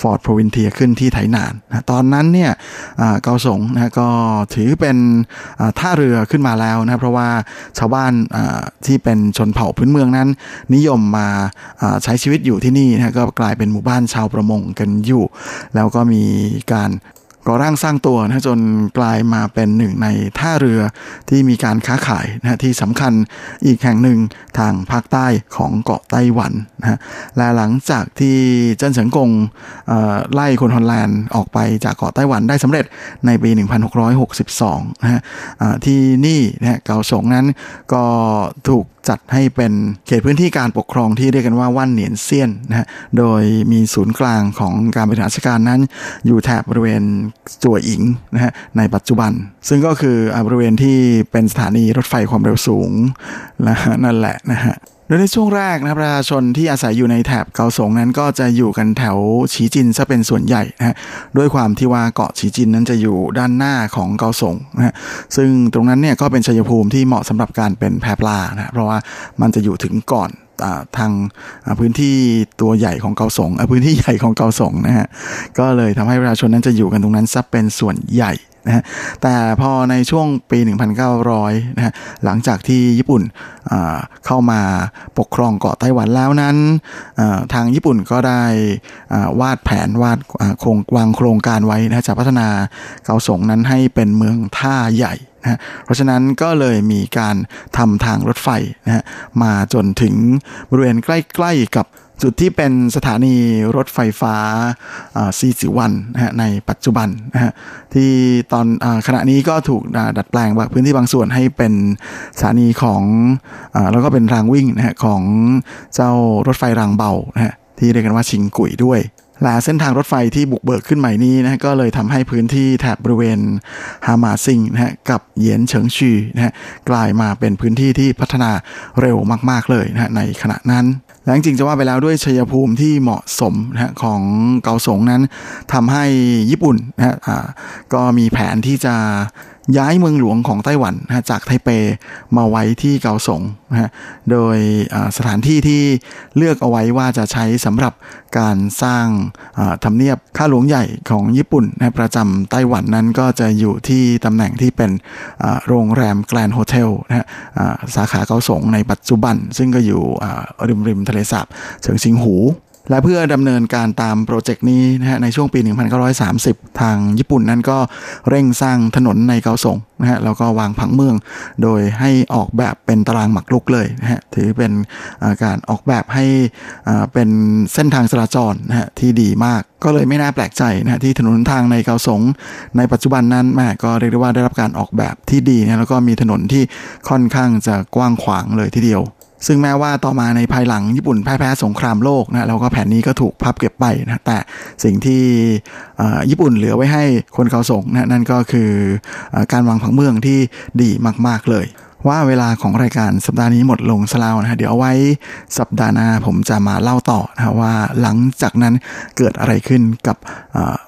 ฟอร์ดโพวินเทียขึ้นที่ไถหนานนะตอนนั้นเนี่ยเกาสงนะก็ถือเป็นท่าเรือขึ้นมาแล้วนะเพราะว่าชาวบ้านที่เป็นชนเผ่าพื้นเมืองนั้นนิยมมาใช้ชีวิตอยู่ที่นี่นะก็กลายเป็นหมู่บ้านชาวประมงกันอยู่แล้วก็มีการก่อร่างสร้างตัวนะจนกลายมาเป็นหนึ่งในท่าเรือที่มีการค้าขายนะที่สำคัญอีกแห่งหนึ่งทางภาคใต้ของเกาะไต้หวันนะและหลังจากที่เจิ้นเฉิงกงไล่คนฮอลแลนด์ออกไปจากเกาะไต้หวันได้สำเร็จในปี 1662 นะที่นี่นะเกาสงนั้นก็ถูกจัดให้เป็นเขตพื้นที่การปกครองที่เรียกกันว่าวั่นเหนียนเซียนนะฮะโดยมีศูนย์กลางของการบริหารราชการนั้นอยู่แถบบริเวณจั่วอิงนะฮะในปัจจุบันซึ่งก็คือบริเวณที่เป็นสถานีรถไฟความเร็วสูงนั่นแหละนะฮะโดยในช่วงแรกนะประชาชนที่อาศัยอยู่ในแถบเกาสงนั้นก็จะอยู่กันแถวฉีจินซะเป็นส่วนใหญ่นะฮะด้วยความที่ว่าเกาะฉีจินนั้นจะอยู่ด้านหน้าของเกาสงนะฮะซึ่งตรงนั้นเนี่ยก็เป็นชัยภูมิที่เหมาะสำหรับการเป็นแพปลานะเพราะว่ามันจะอยู่ถึงก่อนทางพื้นที่ตัวใหญ่ของเกาสงพื้นที่ใหญ่ของเกาสงนะฮะก็เลยทำให้ประชาชนนั้นจะอยู่กันตรงนั้นซะเป็นส่วนใหญ่นะแต่พอในช่วงปี 1900 นะฮะหลังจากที่ญี่ปุ่นเข้ามาปกครองเกาะไต้หวันแล้วนั้นทางญี่ปุ่นก็ได้วาดแผนวางโครงการไว้นะจะพัฒนาเกาสงนั้นให้เป็นเมืองท่าใหญ่นะเพราะฉะนั้นก็เลยมีการทำทางรถไฟนะฮะมาจนถึงบริเวณใกล้ๆกับจุดที่เป็นสถานีรถไฟฟ้าซีจิวันนะฮะในปัจจุบันนะฮะที่ตอนขณะนี้ก็ถูกดัดแปลงบางพื้นที่บางส่วนให้เป็นสถานีของแล้วก็เป็นรางวิ่งนะฮะของเจ้ารถไฟรางเบานะฮะที่เรียกกันว่าชิงกุยด้วยและเส้นทางรถไฟที่บุกเบิกขึ้นใหม่นี้นะก็เลยทำให้พื้นที่แถบบริเวณฮามาซิงนะฮะกับเหยียนเฉิงชีนะฮะกลายมาเป็นพื้นที่ที่พัฒนาเร็วมากๆเลยนะฮะในขณะนั้นและจริงจะว่าไปแล้วด้วยชัยภูมิที่เหมาะสมนะของเกาสงนั้นทำให้ญี่ปุ่นนะก็มีแผนที่จะย้ายเมืองหลวงของไต้หวันนะจากไทเปมาไว้ที่เกาสงนะโดยสถานที่ที่เลือกเอาไว้ว่าจะใช้สำหรับการสร้างทำเนียบข้าหลวงใหญ่ของญี่ปุ่นนะประจำไต้หวันนั้นก็จะอยู่ที่ตำแหน่งที่เป็นโรงแรมแกรนด์โฮเทลนะสาขาเกาสงในปัจจุบันซึ่งก็อยู่ริมทะเลสาบเฉิงชิงหูและเพื่อดำเนินการตามโปรเจกต์นี้นะฮะในช่วงปี 1930 ทางญี่ปุ่นนั้นก็เร่งสร้างถนนในเกาสงนะฮะแล้วก็วางผังเมืองโดยให้ออกแบบเป็นตารางหมากรุกเลยนะฮะถือเป็นการออกแบบให้เป็นเส้นทางจราจรนะฮะที่ดีมากก็เลยไม่น่าแปลกใจนะที่ถนนทางในเกาสงในปัจจุบันนั้นแม่ก็เรียกได้ว่าได้รับการออกแบบที่ดีนะแล้วก็มีถนนที่ค่อนข้างจะกว้างขวางเลยทีเดียวซึ่งแม้ว่าต่อมาในภายหลังญี่ปุ่นแพ้สงครามโลกนะแล้วก็แผนนี้ก็ถูกพับเก็บไปนะแต่สิ่งที่ญี่ปุ่นเหลือไว้ให้คนเกาสงนะนั่นก็คือการวางผังเมืองที่ดีมากๆเลยว่าเวลาของรายการสัปดาห์นี้หมดลงซะแล้วนะเดี๋ยวเอาไว้สัปดาห์หน้าผมจะมาเล่าต่อนะว่าหลังจากนั้นเกิดอะไรขึ้นกับ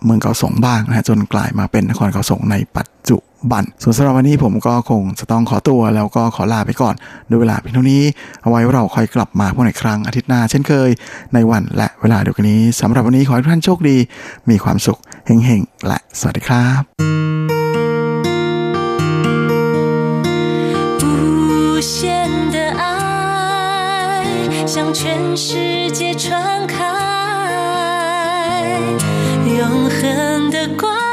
เมืองเกาสงบ้างนะจนกลายมาเป็นนครเกาสงในปัจจุบันส่วนสำหรับวันนี้ผมก็คงจะต้องขอตัวแล้วก็ขอลาไปก่อนด้วยเวลาเพียงเท่านี้เอาไว้เราค่อยกลับมาพบกันอีกครั้งอาทิตย์หน้าเช่นเคยในวันและเวลาเดียวกันนี้สำหรับวันนี้ขอให้ทุกท่านโชคดีมีความสุขเฮงๆและสวัสดีครับ向全世界传开永恒的光。